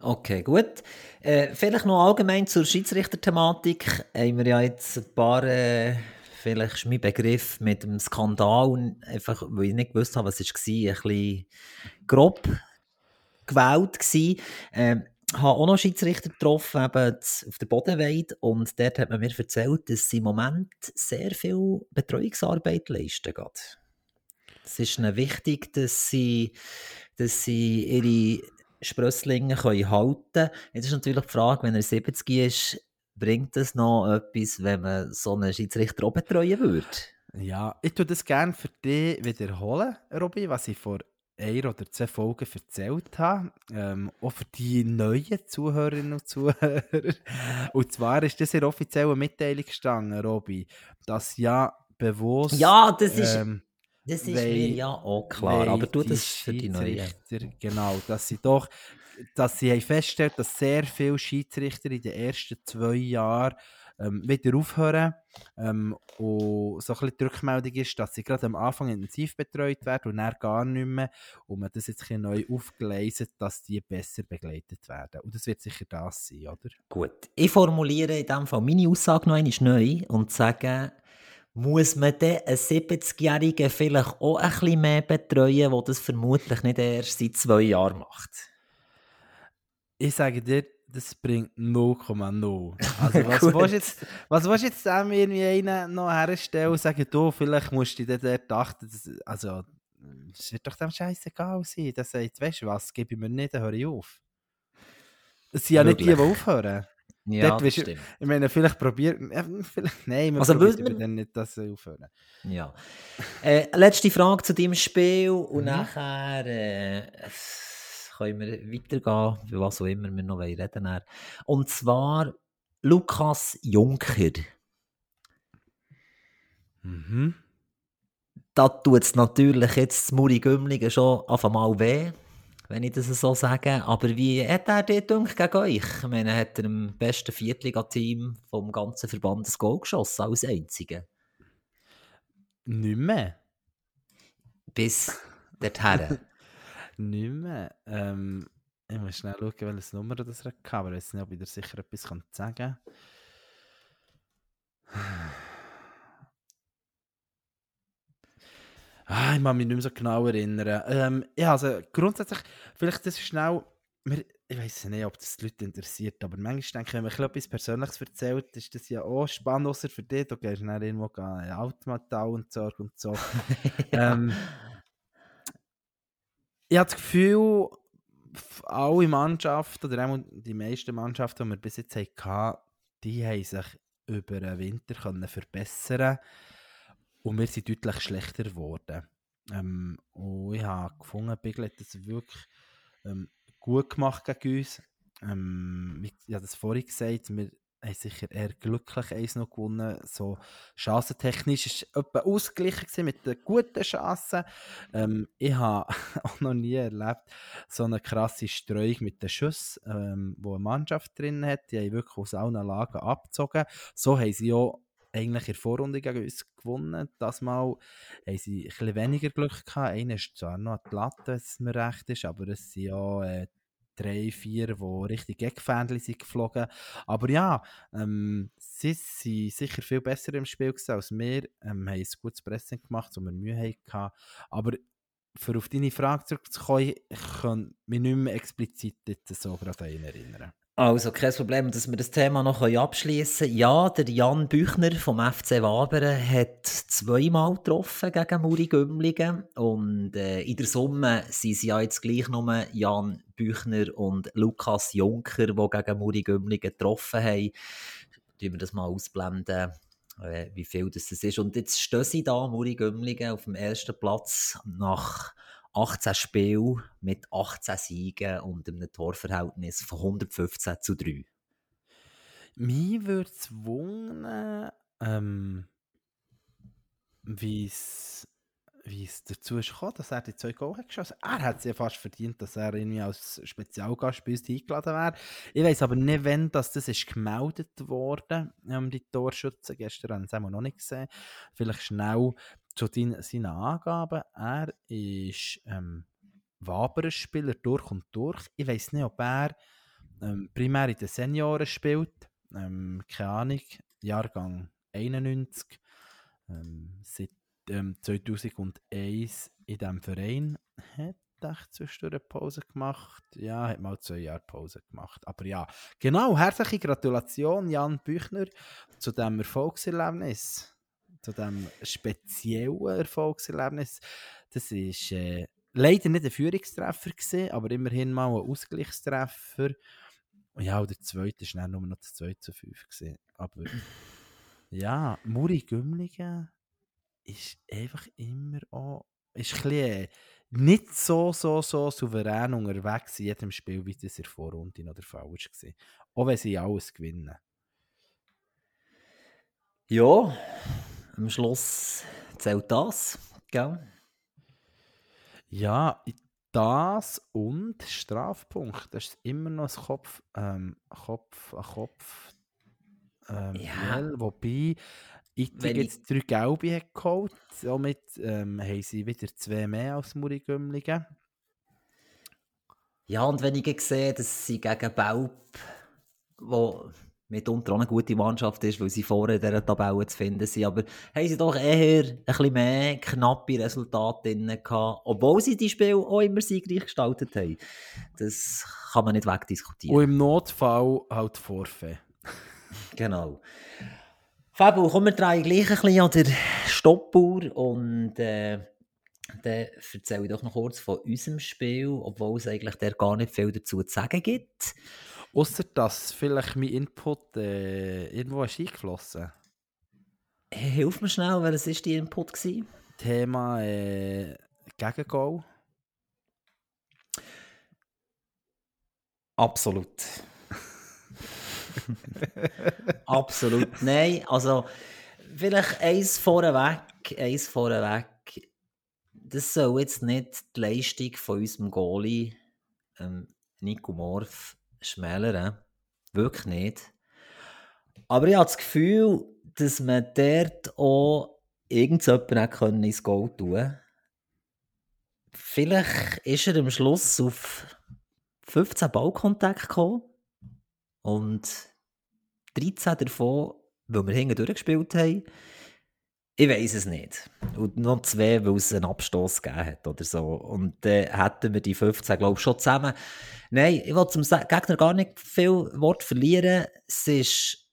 Okay, gut. Äh, vielleicht noch allgemein zur Schiedsrichter-Thematik. Haben wir ja jetzt ein paar, äh, vielleicht ist mein Begriff mit dem Skandal, einfach, weil ich nicht gewusst habe, was es war, ein bisschen grob gewählt gewesen. Ähm, Ich habe auch noch Schiedsrichter getroffen, eben auf der Bodenweid. Und dort hat man mir erzählt, dass sie im Moment sehr viel Betreuungsarbeit leisten. Es ist ihnen wichtig, dass sie, dass sie ihre Sprösslinge halten können. Jetzt ist natürlich die Frage, wenn er siebzig ist, bringt es noch etwas, wenn man so einen Schiedsrichter auch betreuen würde? Ja, ich würde das gerne für dich wiederholen, Roby, was ich vor ein oder zwei Folgen erzählt habe, ähm, auch für die neuen Zuhörerinnen und Zuhörer. Und zwar ist das in der offiziellen Mitteilung gestanden, Roby, dass ja bewusst... Ja, das ist, ähm, das ist weil, mir ja auch klar, aber du, das ist für die neuen. Genau, dass sie doch, dass sie haben festgestellt, dass sehr viele Schiedsrichter in den ersten zwei Jahren ähm, wieder aufhören ähm, und so ein bisschen die Rückmeldung ist, dass sie gerade am Anfang intensiv betreut werden und dann gar nicht mehr und man das jetzt ein bisschen neu aufgeleisen, dass die besser begleitet werden und das wird sicher das sein, oder? Gut, ich formuliere in diesem Fall meine Aussage noch einmal neu und sage, muss man den siebzigjährigen vielleicht auch ein bisschen mehr betreuen, der das vermutlich nicht erst seit zwei Jahren macht? Ich sage dir, das bringt null Komma null. Also was willst du jetzt, was willst du jetzt irgendwie einen noch herstellen und sagen, du, vielleicht musst du dir dort achten, dass, also, es wird doch dem scheissegal sein. Der sagt, weißt du was, gebe ich mir nicht, dann höre ich auf. Es sind ja wirklich nicht die, die aufhören. Ja, dort, weißt, ich meine, vielleicht probieren vielleicht, nein, wir also probieren dann nicht, dass sie aufhören. Ja. Äh, letzte Frage zu deinem Spiel und mhm. nachher... Äh, können wir weitergehen, für was auch immer wir noch reden wollen. Und zwar Lukas Juncker. Mhm. Da tut es natürlich jetzt Muri Gümlige schon auf einmal weh, wenn ich das so sage. Aber wie hat er den Dunk gegen euch? Ich meine, hat er im besten Viertliga-Team vom ganzen Verband das Goal geschossen, als einziger? Nicht mehr. Bis dorthin. Nicht mehr. Ähm, ich muss schnell schauen, welche Nummer das er hatte, aber ich weiß nicht, ob ich dir sicher etwas sagen kann. Ah, ich muss mich nicht mehr so genau erinnern. Ähm, ja, also grundsätzlich, vielleicht das ist schnell... Ich weiß nicht, ob das die Leute interessiert, aber manchmal denke ich, wenn man etwas Persönliches erzählt, ist das ja auch spannend, außer für dich. Du gehst dann irgendwo in Altmetall und so und so. Ja. ähm, Ich habe das Gefühl, alle Mannschaften, oder die meisten Mannschaften, die wir bis jetzt hatten, die haben sich über den Winter verbessern können. Und wir sind deutlich schlechter geworden. Ähm, und ich habe gefunden, Biglen hat das wirklich ähm, gut gemacht gegen uns. Ähm, ich habe das vorhin gesagt, wir haben sicher eher glücklich eins noch gewonnen. So chancentechnisch ist es etwa ausgeglichen mit den guten Chancen. Ähm, ich habe auch noch nie erlebt, so eine krasse Streuung mit den Schüssen, ähm, die eine Mannschaft drin hat. Die haben wirklich aus allen Lagen abgezogen. So haben sie ja eigentlich in der Vorrunde gegen uns gewonnen. Das Mal haben sie ein bisschen weniger Glück gehabt. Einer ist zwar noch an die Latte, wenn es mir recht ist, aber es sind ja äh, drei, vier, die richtig Gag-Fähnchen sind geflogen. Aber ja, ähm, sie waren sicher viel besser im Spiel als wir. Ähm, haben ein gutes Pressing gemacht, wo wir Mühe hatten. Aber für auf deine Frage zurückzukommen, ich kann mich nicht mehr explizit so gerade an ihn erinnern. Also kein Problem, dass wir das Thema noch abschliessen können. Ja, der Jan Büchner vom F C Baub hat zweimal getroffen gegen Muri Gümlige. Und äh, in der Summe sind es ja jetzt gleich nur Jan Büchner und Lukas Juncker, die gegen Muri Gümlige getroffen haben. Tun wir das mal ausblenden, äh, wie viel das ist. Und jetzt stehen sie da, Muri Gümlige, auf dem ersten Platz nach achtzehn Spiele mit achtzehn Siegen und einem Torverhältnis von hundertfünfzehn zu drei. Mich würde es wundern, ähm, wie es dazu ist gekommen, dass er die zwei Goal geschossen hat. Er hat es ja fast verdient, dass er irgendwie als Spezialgast bei uns eingeladen wäre. Ich weiss aber nicht, wann das, das ist gemeldet worden, ähm, die Torschützen. Gestern haben sie noch nicht gesehen. Vielleicht schnell zu seinen Angaben, er ist ähm, Waberer-Spieler durch und durch. Ich weiss nicht, ob er ähm, primär in den Senioren spielt. Ähm, keine Ahnung, Jahrgang einundneunzig, ähm, seit ähm, zweitausendeins in diesem Verein. Hat er zwischendurch eine Pause gemacht? Ja, hat mal zwei Jahre Pause gemacht. Aber ja, genau, herzliche Gratulation Jan Büchner zu diesem Erfolgserlebnis. Zu diesem speziellen Erfolgserlebnis. Das war äh, leider nicht ein Führungstreffer gewesen, aber immerhin mal ein Ausgleichstreffer. Ja, und der zweite war nur noch das zwei zu fünf gewesen. Aber ja, Muri Gümlige ist einfach immer auch ist ein bisschen, äh, nicht so, so, so souverän unterwegs in jedem Spiel, wie das in der Vorrunde noch der Fall war. Auch wenn sie alles gewinnen. Ja, am Schluss zählt das, gell? Ja, das und Strafpunkt. Das ist immer noch ein Kopf, ähm, Kopf, ein Kopf. Ähm, ja. Duell, wobei Itti jetzt drei Gelbe hat geholt. Somit ähm, haben sie wieder zwei mehr als Muri Gümlige. Ja, und wenn ich sehe, dass sie gegen Baub, wo mitunter auch eine gute Mannschaft ist, weil sie vorher in dieser Tabelle zu finden sind. Aber haben sie doch eher ein bisschen mehr knappe Resultate drin gehabt, obwohl sie die Spiele auch immer siegreich gestaltet haben. Das kann man nicht wegdiskutieren. Und im Notfall halt Vorfälle. Genau. Fäbu, komm, wir drehen gleich ein bisschen an der Stoppuhr und äh, dann erzähle ich doch noch kurz von unserem Spiel, obwohl es eigentlich der gar nicht viel dazu zu sagen gibt. Ausser, dass vielleicht mein Input äh, irgendwo ist eingeflossen. Hey, hilf mir schnell, welches war dein Input gewesen? Thema äh, Gegengoal. Absolut. Absolut. Nein, also vielleicht eins vorweg, eins vorweg. Das soll jetzt nicht die Leistung von unserem Goalie ähm, Nico Morf schmälern. Wirklich nicht. Aber ich habe das Gefühl, dass man dort auch irgendjemanden ins Goal tun konnte. Vielleicht ist er am Schluss auf fünfzehn Ballkontakte gekommen. Und dreizehn davon, weil wir hinten durchgespielt haben. Ich weiss es nicht. Und noch zwei, weil es einen Abstoss gegeben hat oder so. Und dann äh, hätten wir die fünfzehn, glaube ich, schon zusammen. Nein, ich will zum Gegner gar nicht viel Wort verlieren. Es ist,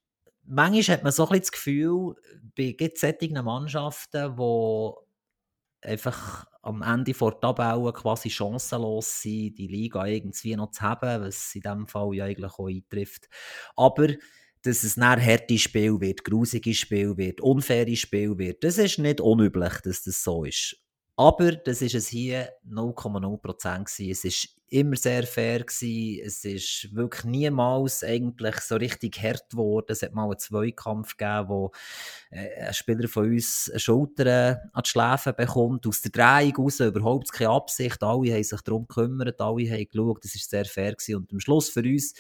manchmal hat man so ein bisschen das Gefühl, bei solchen Mannschaften, die einfach am Ende vor der Tabelle quasi chancenlos sind, die Liga irgendwie noch zu haben, was in diesem Fall ja eigentlich auch eintrifft. Aber dass es nachher hartes Spiel wird, grusiges Spiel wird, unfaires Spiel wird. Das ist nicht unüblich, dass das so ist. Aber das war es hier null Komma null Prozent. Es war immer sehr fair. Es ist wirklich niemals eigentlich so richtig hart geworden. Es hat mal einen Zweikampf gegeben, wo ein Spieler von uns eine Schulter an die Schläfe bekommt. Aus der Drehung raus, überhaupt keine Absicht. Alle haben sich darum gekümmert, alle haben geschaut. Das war sehr fair. Und am Schluss für uns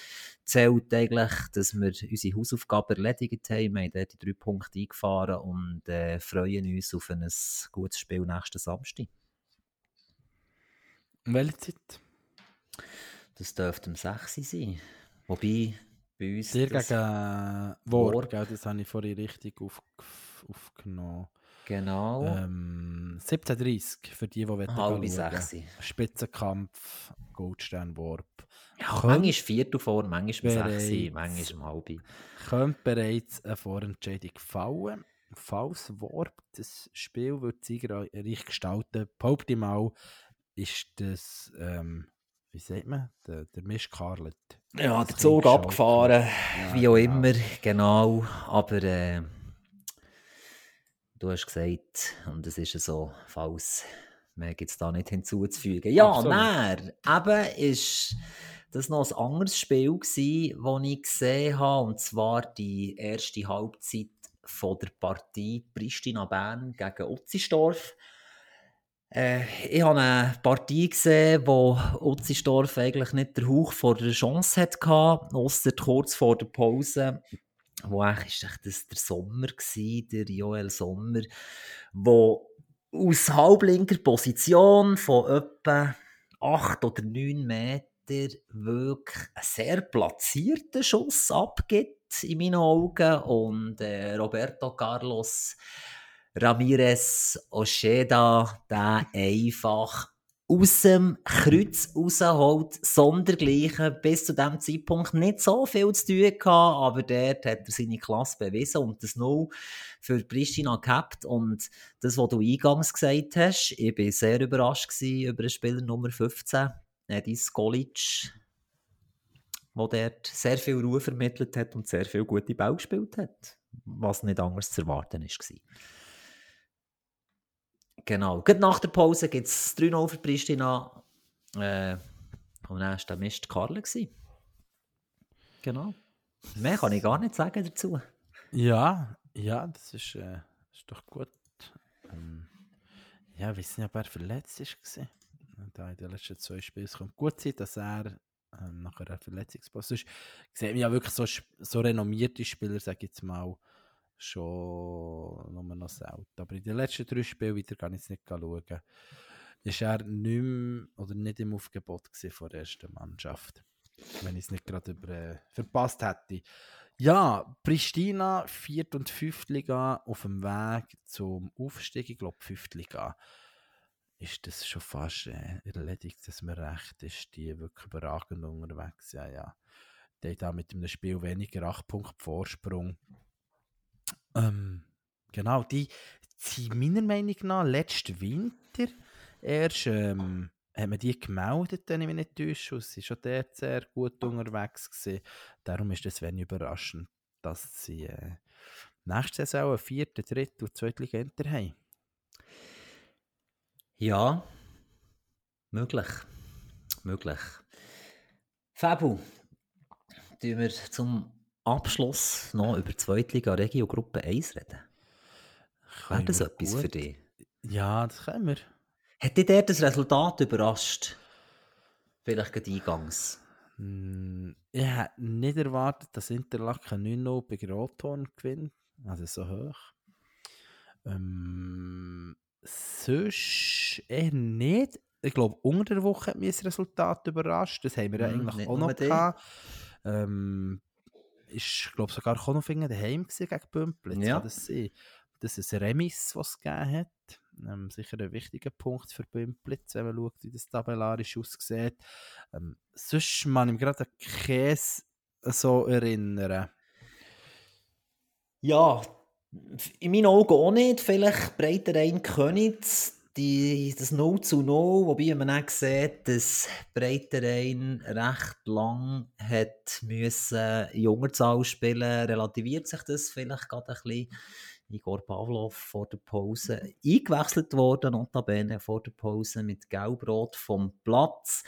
zählt eigentlich, dass wir unsere Hausaufgaben erledigt haben. Wir haben dort die drei Punkte eingefahren und äh, freuen uns auf ein gutes Spiel nächsten Samstag. Welche Zeit? Das dürfte um sechs Uhr sein. Wobei, bei uns... Dir das gegen Worb, das habe ich vorhin richtig auf, aufgenommen. Genau. Ähm, siebzehn Uhr dreißig für die, die wollen. Halb sechs. Spitzenkampf, Goldstern, Worb. Ja, Könnt manchmal Viertel vor, manchmal bereits, sechs, manchmal halb. Könnte bereits eine Vorentscheidung fallen. Falls Worb das Spiel wird siegreich gestalten, behaupte ich mal, ist das... Ähm, Wie sagt man? Der, der Mist karlet. Ja, der Zug abgefahren, ja, wie auch genau. immer, genau. Aber äh, du hast gesagt, und es ist so, falls, mehr gibt es da nicht hinzuzufügen. Ja, nein, eben ist das noch ein anderes Spiel gewesen, das ich gesehen habe, und zwar die erste Halbzeit von der Partie Prishtina Bern gegen Utzenstorf. Äh, ich habe eine Partie gesehen, wo Utzenstorf eigentlich nicht den Hauch vor der Chance hatte, ausser kurz vor der Pause, wo eigentlich war das der Sommer, der Joel Sommer, der aus halblinker Position von etwa acht oder neun Metern wirklich einen sehr platzierten Schuss abgibt, in meinen Augen, und äh, Roberto Carlos Ramirez Ocheda den einfach aus dem Kreuz rausholt, sondergleichen, bis zu diesem Zeitpunkt nicht so viel zu tun hatte, aber dort hat er seine Klasse bewiesen und das Null für Prishtina gehabt. Und das, was du eingangs gesagt hast, ich war sehr überrascht über den Spieler Nummer fünfzehn, Nedis Golic, der dort sehr viel Ruhe vermittelt hat und sehr viel gute Bälle gespielt hat, was nicht anders zu erwarten war. Genau. Gerade nach der Pause gibt es drei null für Prishtina. Äh, und dann war der Mist Karle. Genau. Mehr kann ich gar nicht sagen dazu. Ja, ja, das ist, äh, ist doch gut. Ähm, ja, ich weiß nicht, ob er verletzt war. Da in den letzten zwei Spielen kommt gut sein, dass er ähm, nach einer Verletzungspause ist. Ich sehe ja wirklich so, so renommierte Spieler, sage ich jetzt mal, schon nur noch selten. Aber in den letzten drei Spielen wieder kann ich es nicht schauen. Ist er nicht mehr, oder nicht im Aufgebot von der ersten Mannschaft, wenn ich es nicht gerade über, verpasst hätte. Ja, Prishtina, Viert- und Fünftliga auf dem Weg zum Aufstieg. Ich glaube, Fünftliga ist das schon fast äh, erledigt, dass man recht ist, die wirklich überragend unterwegs sind. Ja, ja. Die haben mit einem Spiel weniger acht Punkte Vorsprung. Ähm, genau, die sind meiner Meinung nach letzten Winter erst ähm, haben wir die gemeldet, wenn ich mich nicht täusche. Sie waren schon dort sehr gut unterwegs gewesen. Darum ist es wenig überraschend, dass sie äh, nächste Saison eine vierte, dritte und zweite Liga Enter haben. Ja, möglich. Möglich. Fäbu, tun wir zum Abschluss noch über die Zweitliga Regio Gruppe eins reden. Wäre das etwas gut für dich? Ja, das können wir. Hat dich dort das Resultat überrascht? Vielleicht gerade eingangs. Mm, ich hätte nicht erwartet, dass Interlaken neun null bei Grotthorn gewinnt. Also so hoch. Ähm, sonst eher nicht. Ich glaube, unter der Woche hat mich das Resultat überrascht. Das haben wir ja eigentlich mm, auch noch gehabt. Ähm, Ich glaube sogar Konofingen daheim gegen Bümpliz. Ja. Kann das sein? Das ist ein Remis, was es gegeben hat. Ähm, sicher ein wichtiger Punkt für Bümpliz, wenn man schaut, wie das tabellarisch aussieht. Ähm, sonst man ihm gerade an Käse so erinnern. Ja, in meinen Augen auch nicht. Vielleicht Breiterein Königs, die, das null zu null, wobei man auch sieht, dass Breiterein recht lang hat müssen Jungerzahl spielen, relativiert sich das vielleicht gerade ein bisschen. Igor Pavlov vor der Pause eingewechselt worden, notabene vor der Pause mit Gelbrot vom Platz.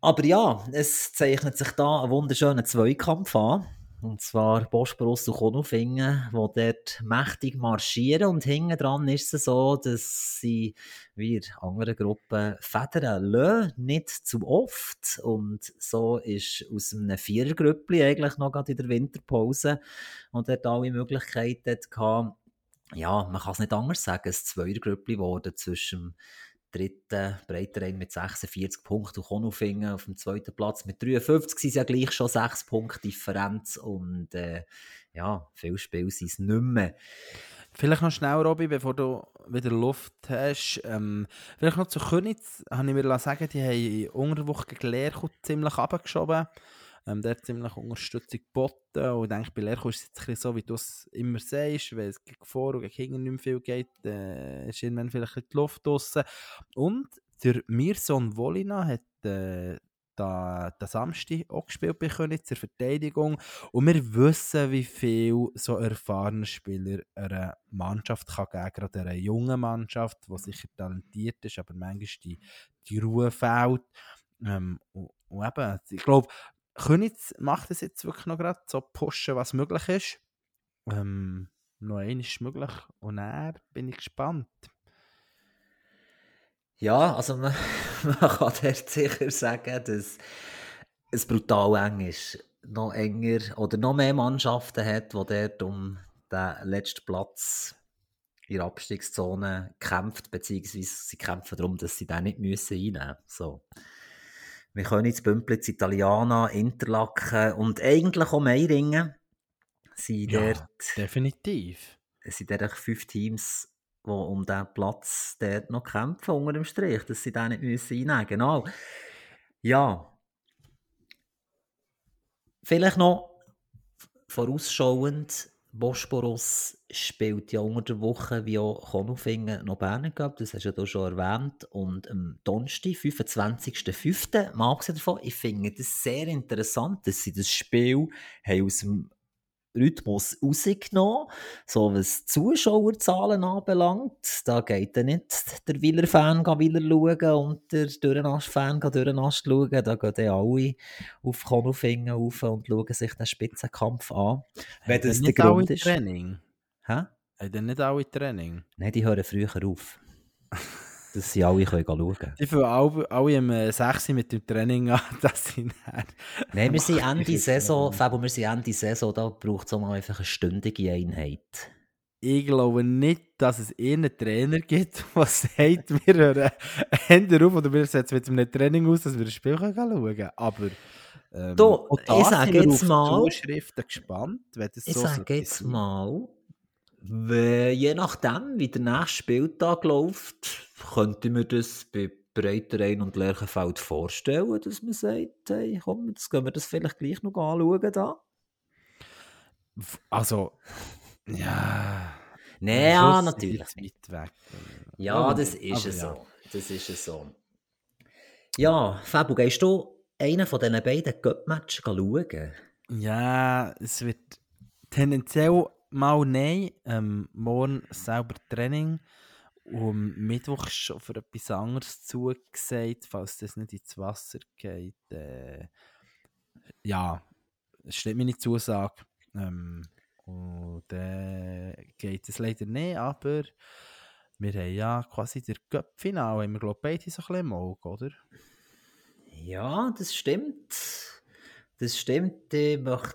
Aber ja, es zeichnet sich da ein wunderschöner Zweikampf an. Und zwar Bosporus und Konofingen, die dort mächtig marschieren. Und hinten dran ist es so, dass sie, wie in anderen Gruppen, Federn lassen, nicht zu oft. Und so ist aus einem Vierergrüppli eigentlich noch gerade in der Winterpause und dort alle Möglichkeiten hatte. Ja, man kann es nicht anders sagen, ein Zweiergrüppli geworden zwischen dritten Breiterein mit sechsundvierzig Punkten und Konofingen auf dem zweiten Platz mit dreiundfünfzig, sind ja gleich schon sechs Punkte Differenz und äh, ja, viel Spiel sind es nicht mehr. Vielleicht noch schnell, Roby, bevor du wieder Luft hast. Ähm, vielleicht noch zu Königs, habe ich mir sagen, die haben unter der Woche gegen Lerchen ziemlich runtergeschoben. Ähm, der hat ziemlich Unterstützung geboten. Und ich denke, bei Lerchen ist es jetzt ein bisschen so, wie du es immer sagst, wenn es gegen vor und gegen hinten nicht mehr viel geht, äh, ist irgendwann vielleicht die Luft draussen. Und der Mirson Wolina hat äh, da, den Samstag auch gespielt bei König zur Verteidigung. Und wir wissen, wie viel so erfahrene Spieler einer Mannschaft kann geben, gerade einer jungen Mannschaft, die sicher talentiert ist, aber manchmal die, die Ruhe fehlt. Ähm, und, und eben, ich glaube, König macht es jetzt wirklich noch gerade so pushen, was möglich ist. Ähm, noch eines ist möglich. Und dann bin ich gespannt. Ja, also man, man kann dort sicher sagen, dass es brutal eng ist. Noch enger oder noch mehr Mannschaften hat, die dort um den letzten Platz in der Abstiegszone kämpft, beziehungsweise sie kämpfen darum, dass sie den nicht müssen reinnehmen müssen. So. Wir können jetzt Bümpliz, Italiana, Interlaken und eigentlich auch Meiringen sind ja, dort... definitiv. Es sind dort fünf Teams, die um diesen Platz dort noch kämpfen, unter dem Strich, dass sie den nicht müssen reinnehmen müssen. Genau. Ja. Vielleicht noch vorausschauend, Bosporus spielt ja unter der Woche, wie auch Konofingen noch Bern gehabt, das hast du ja schon erwähnt. Und am Donnerstag, fünfundzwanzigsten fünften mal abgesehen davon, ich finde das sehr interessant, dass sie das Spiel haben aus dem Rhythmus rausgenommen, so was Zuschauerzahlen anbelangt. Da geht dann nicht der Willer-Fan Willer schauen und der Dürrenast-Fan Dürrenast schauen. Da gehen dann alle auf Konofingen rauf und schauen sich den Spitzenkampf an. Wenn das der Grund ist. Training? Hä? Haben die nicht alle Training? Nein, die hören früher auf. Dass sie alle schauen können. Die fangen alle, alle um sechs Uhr mit dem Training an, dass sie dann... Nein, wir sind Ende Saison, Fäbu, wir sind Ende Saison, da braucht es auch mal einfach eine stündige Einheit. Ich glaube nicht, dass es irgendeinen Trainer gibt, der sagt, wir hören Hände auf oder wir setzen mit einem Training aus, dass wir das Spiel schauen können. Aber... Ähm, du, ich sage jetzt mal... Zuschriften gespannt, wenn das ich so... Ich sage jetzt mal... Je nachdem, wie der nächste Spieltag läuft, könnte ich mir das bei Breiterein und Lerchenfeld vorstellen, dass man sagt, hey, komm, jetzt können wir das vielleicht gleich noch anschauen da. Also, ja... Nein, ja, natürlich. Weit weg. Ja, das ist ja. so. Das ist es so. Ja, Fäbu, gehst du einen von diesen beiden Cup-Matchen schauen? Ja, es wird tendenziell... Mal nein, ähm, morgen selber Training und am Mittwoch schon für etwas anderes zugesagt, falls das nicht ins Wasser geht. Äh, ja, das steht meine Zusage. Ähm, und äh, geht es leider nicht, aber wir haben ja quasi das Cup-Finale, haben wir glaube ich beide so ein bisschen im Auge, oder? Ja, das stimmt. Das stimmt, ich möchte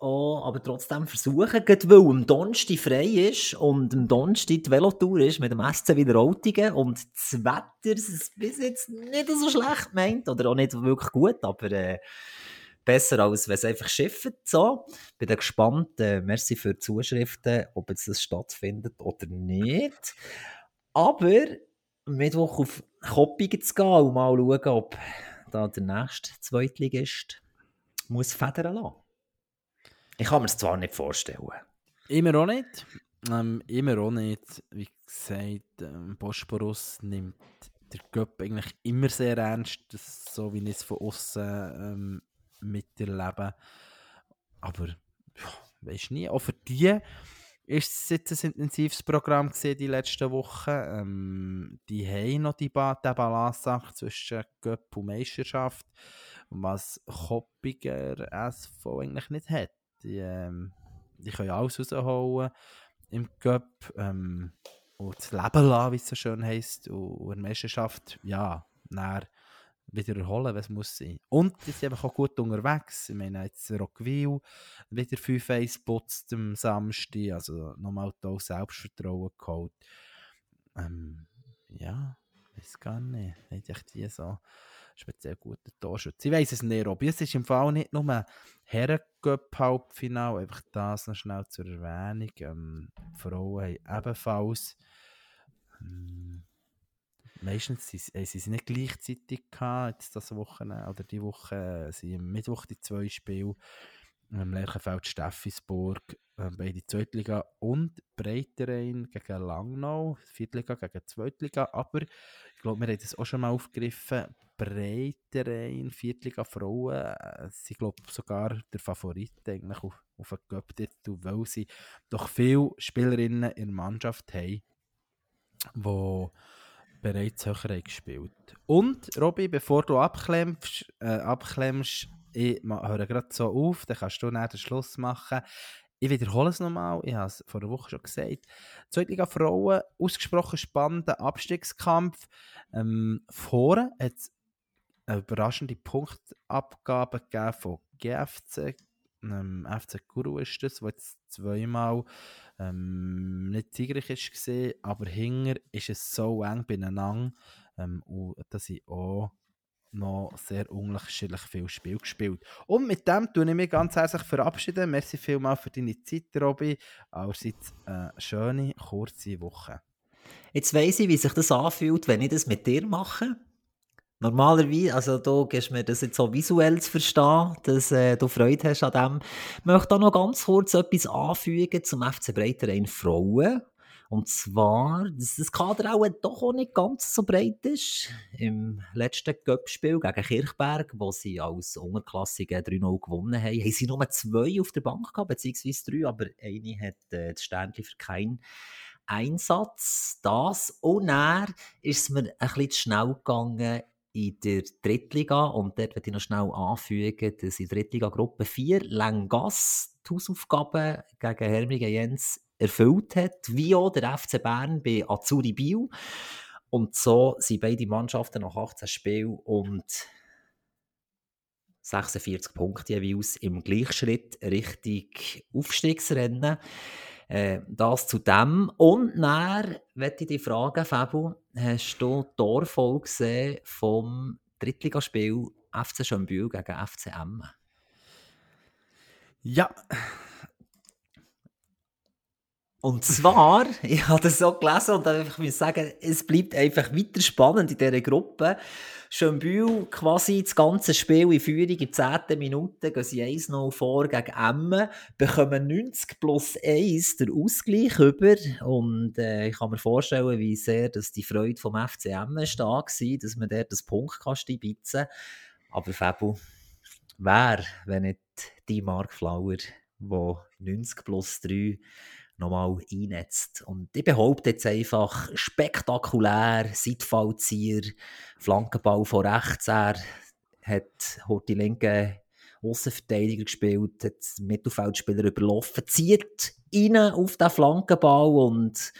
Oh, aber trotzdem versuchen, weil am Donnerstag frei ist und am Donnerstag die Velotour ist mit dem S C Wileroltigen und das Wetter ist bis jetzt nicht so schlecht gemeint oder auch nicht wirklich gut, aber äh, besser als wenn es einfach schifft. So. Bin da gespannt, äh, merci für die Zuschriften, ob jetzt das stattfindet oder nicht. Aber am Mittwoch auf Koppigen zu gehen und mal schauen, ob da der nächste Zweitligist muss federn lassen. Ich kann mir es zwar nicht vorstellen. Immer auch nicht. Ähm, immer auch nicht. Wie gesagt, ähm, Bosporus nimmt den Cup eigentlich immer sehr ernst, das so wie ich es von außen ähm, miterlebe. Aber weiß nie. Auch für die ist es jetzt ein intensives Programm gewesen, die letzten Wochen. Ähm, die haben noch die ba- den Balanceakt zwischen Cup und Meisterschaft, was Koppiger S V eigentlich nicht hat. Die, ähm, die können alles rausholen im Cup ähm, und das Leben lassen, wie es so schön heisst, und, und in der Meisterschaft ja, dann wieder erholen, was muss sein. Und die sind einfach auch gut unterwegs. Ich meine, jetzt Rockville wieder fünf eins putzt am Samstag, also nochmal da Selbstvertrauen geholt. Ähm, ja, weiß gar nicht. Haben echt die so speziell guten Torschütze? Ich weiss es nicht, Roby. Es ist im Fall nicht nur ein Herren-Cup-Halbfinale. Einfach das noch schnell zur Erwähnung. Ähm, die Frauen haben ebenfalls... Ähm, meistens haben sie es nicht gleichzeitig gehabt, jetzt das Wochenende oder die Woche. Äh, sie am Mittwoch die zwei Spiele. Am Lerchenfeld Steffisburg, äh, beide Zweitliga und Breiterein gegen Langnau, Viertliga gegen Zweitliga. Aber ich glaube, wir haben das auch schon mal aufgegriffen. Breiterein, Viertliga Frauen, äh, sie glaube sogar der Favorit eigentlich auf, auf den Cup-Titel, weil sie doch viele Spielerinnen in der Mannschaft haben, die bereits höher haben gespielt. Und, Roby, bevor du abklemmst, äh, abklemmst ich höre gerade so auf, dann kannst du dann den Schluss machen. Ich wiederhole es nochmal, ich habe es vor einer Woche schon gesagt. Zweitliga Frauen, ausgesprochen spannender Abstiegskampf. Ähm, vorher hat es eine überraschende Punktabgabe gegeben von G F C. Ähm, F C Guru ist das, der jetzt zweimal ähm, nicht siegreich war, aber hinterher ist es so eng beieinander, ähm, dass ich auch noch sehr unterschiedlich viel Spiel gespielt. Und mit dem verabschiede ich mich ganz herzlich. Verabschieden. Merci vielmals für deine Zeit, Roby. Allerseits eine schöne, kurze Woche. Jetzt weiss ich, wie sich das anfühlt, wenn ich das mit dir mache. Normalerweise, also du gibst mir das jetzt so visuell zu verstehen, dass äh, du Freude hast an dem. Ich möchte auch noch ganz kurz etwas anfügen zum F C Breiterein Frauen. Und zwar, dass das Kader auch doch auch nicht ganz so breit ist. Im letzten Cup-Spiel gegen Kirchberg, wo sie als Unterklassige drei null gewonnen haben, haben sie nur zwei auf der Bank gehabt, beziehungsweise drei, aber eine hat äh, das Sternchen für keinen Einsatz. Das und dann ist es mir ein bisschen zu schnell gegangen in der Drittliga. Und dort möchte ich noch schnell anfügen, dass in der Drittliga-Gruppe vier Lengasse die Hausaufgaben gegen Hermige Jens erfüllt hat, wie auch der F C Bern bei Azzurri Biel. Und so sind beide Mannschaften nach achtzehn Spielen und sechsundvierzig Punkte jeweils im Gleichschritt Richtung Aufstiegsrennen. Äh, das zu dem. Und dann möchte ich dich fragen, Fäbu, hast du die Torfolge gesehen vom Drittligaspiel F C Schönbühl gegen F C Emmen? Ja. Und zwar, ich habe das so gelesen und dann muss ich sagen, es bleibt einfach weiter spannend in dieser Gruppe. Schönbühl quasi das ganze Spiel in Führung, in zehnten Minute gehen sie eins null vor gegen Emmen, bekommen neunzig plus eins den Ausgleich über und äh, ich kann mir vorstellen, wie sehr dass die Freude vom F C Emmen da war, dass man dort das Punkt kann steibitzen. Aber Fäbu, wer, wenn nicht die Mark Flauer, der neunzig plus drei nochmal einnetzt. Und ich behaupte jetzt einfach, spektakulär, Seitfallzieher, Flankenball von rechts, er hat, hat die linke Aussenverteidiger gespielt, hat den Mittelfeldspieler überlaufen, zieht rein auf den Flankenball und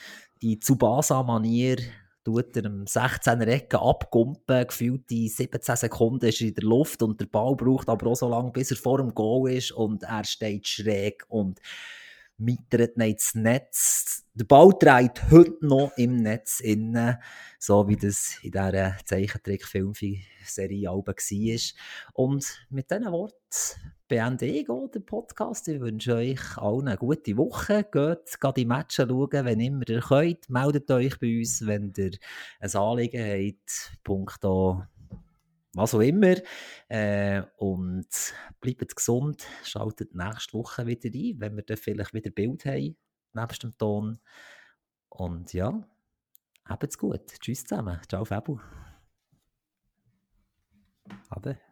in Tsubasa-Manier tut er im sechzehner Ecke abgumpen, gefühlt in siebzehn Sekunden ist er in der Luft und der Ball braucht aber auch so lange, bis er vor dem Goal ist und er steht schräg und mittert nicht ins Netz. Der Ball dreht heute noch im Netz innen, so wie das in dieser Zeichentrick-Film-Serie auch war. Und mit diesen Worten beende ich den Podcast. Ich wünsche euch allen eine gute Woche. Geht, geht die Matches schauen, wenn immer ihr könnt. Meldet euch bei uns, wenn ihr ein Anliegen habt. Punkt da. Was auch immer. Äh, und bleibt gesund. Schaltet nächste Woche wieder ein, wenn wir dann vielleicht wieder Bild haben, nebst dem Ton. Und ja, habt's gut. Tschüss zusammen. Ciao, Fäbu. Ade.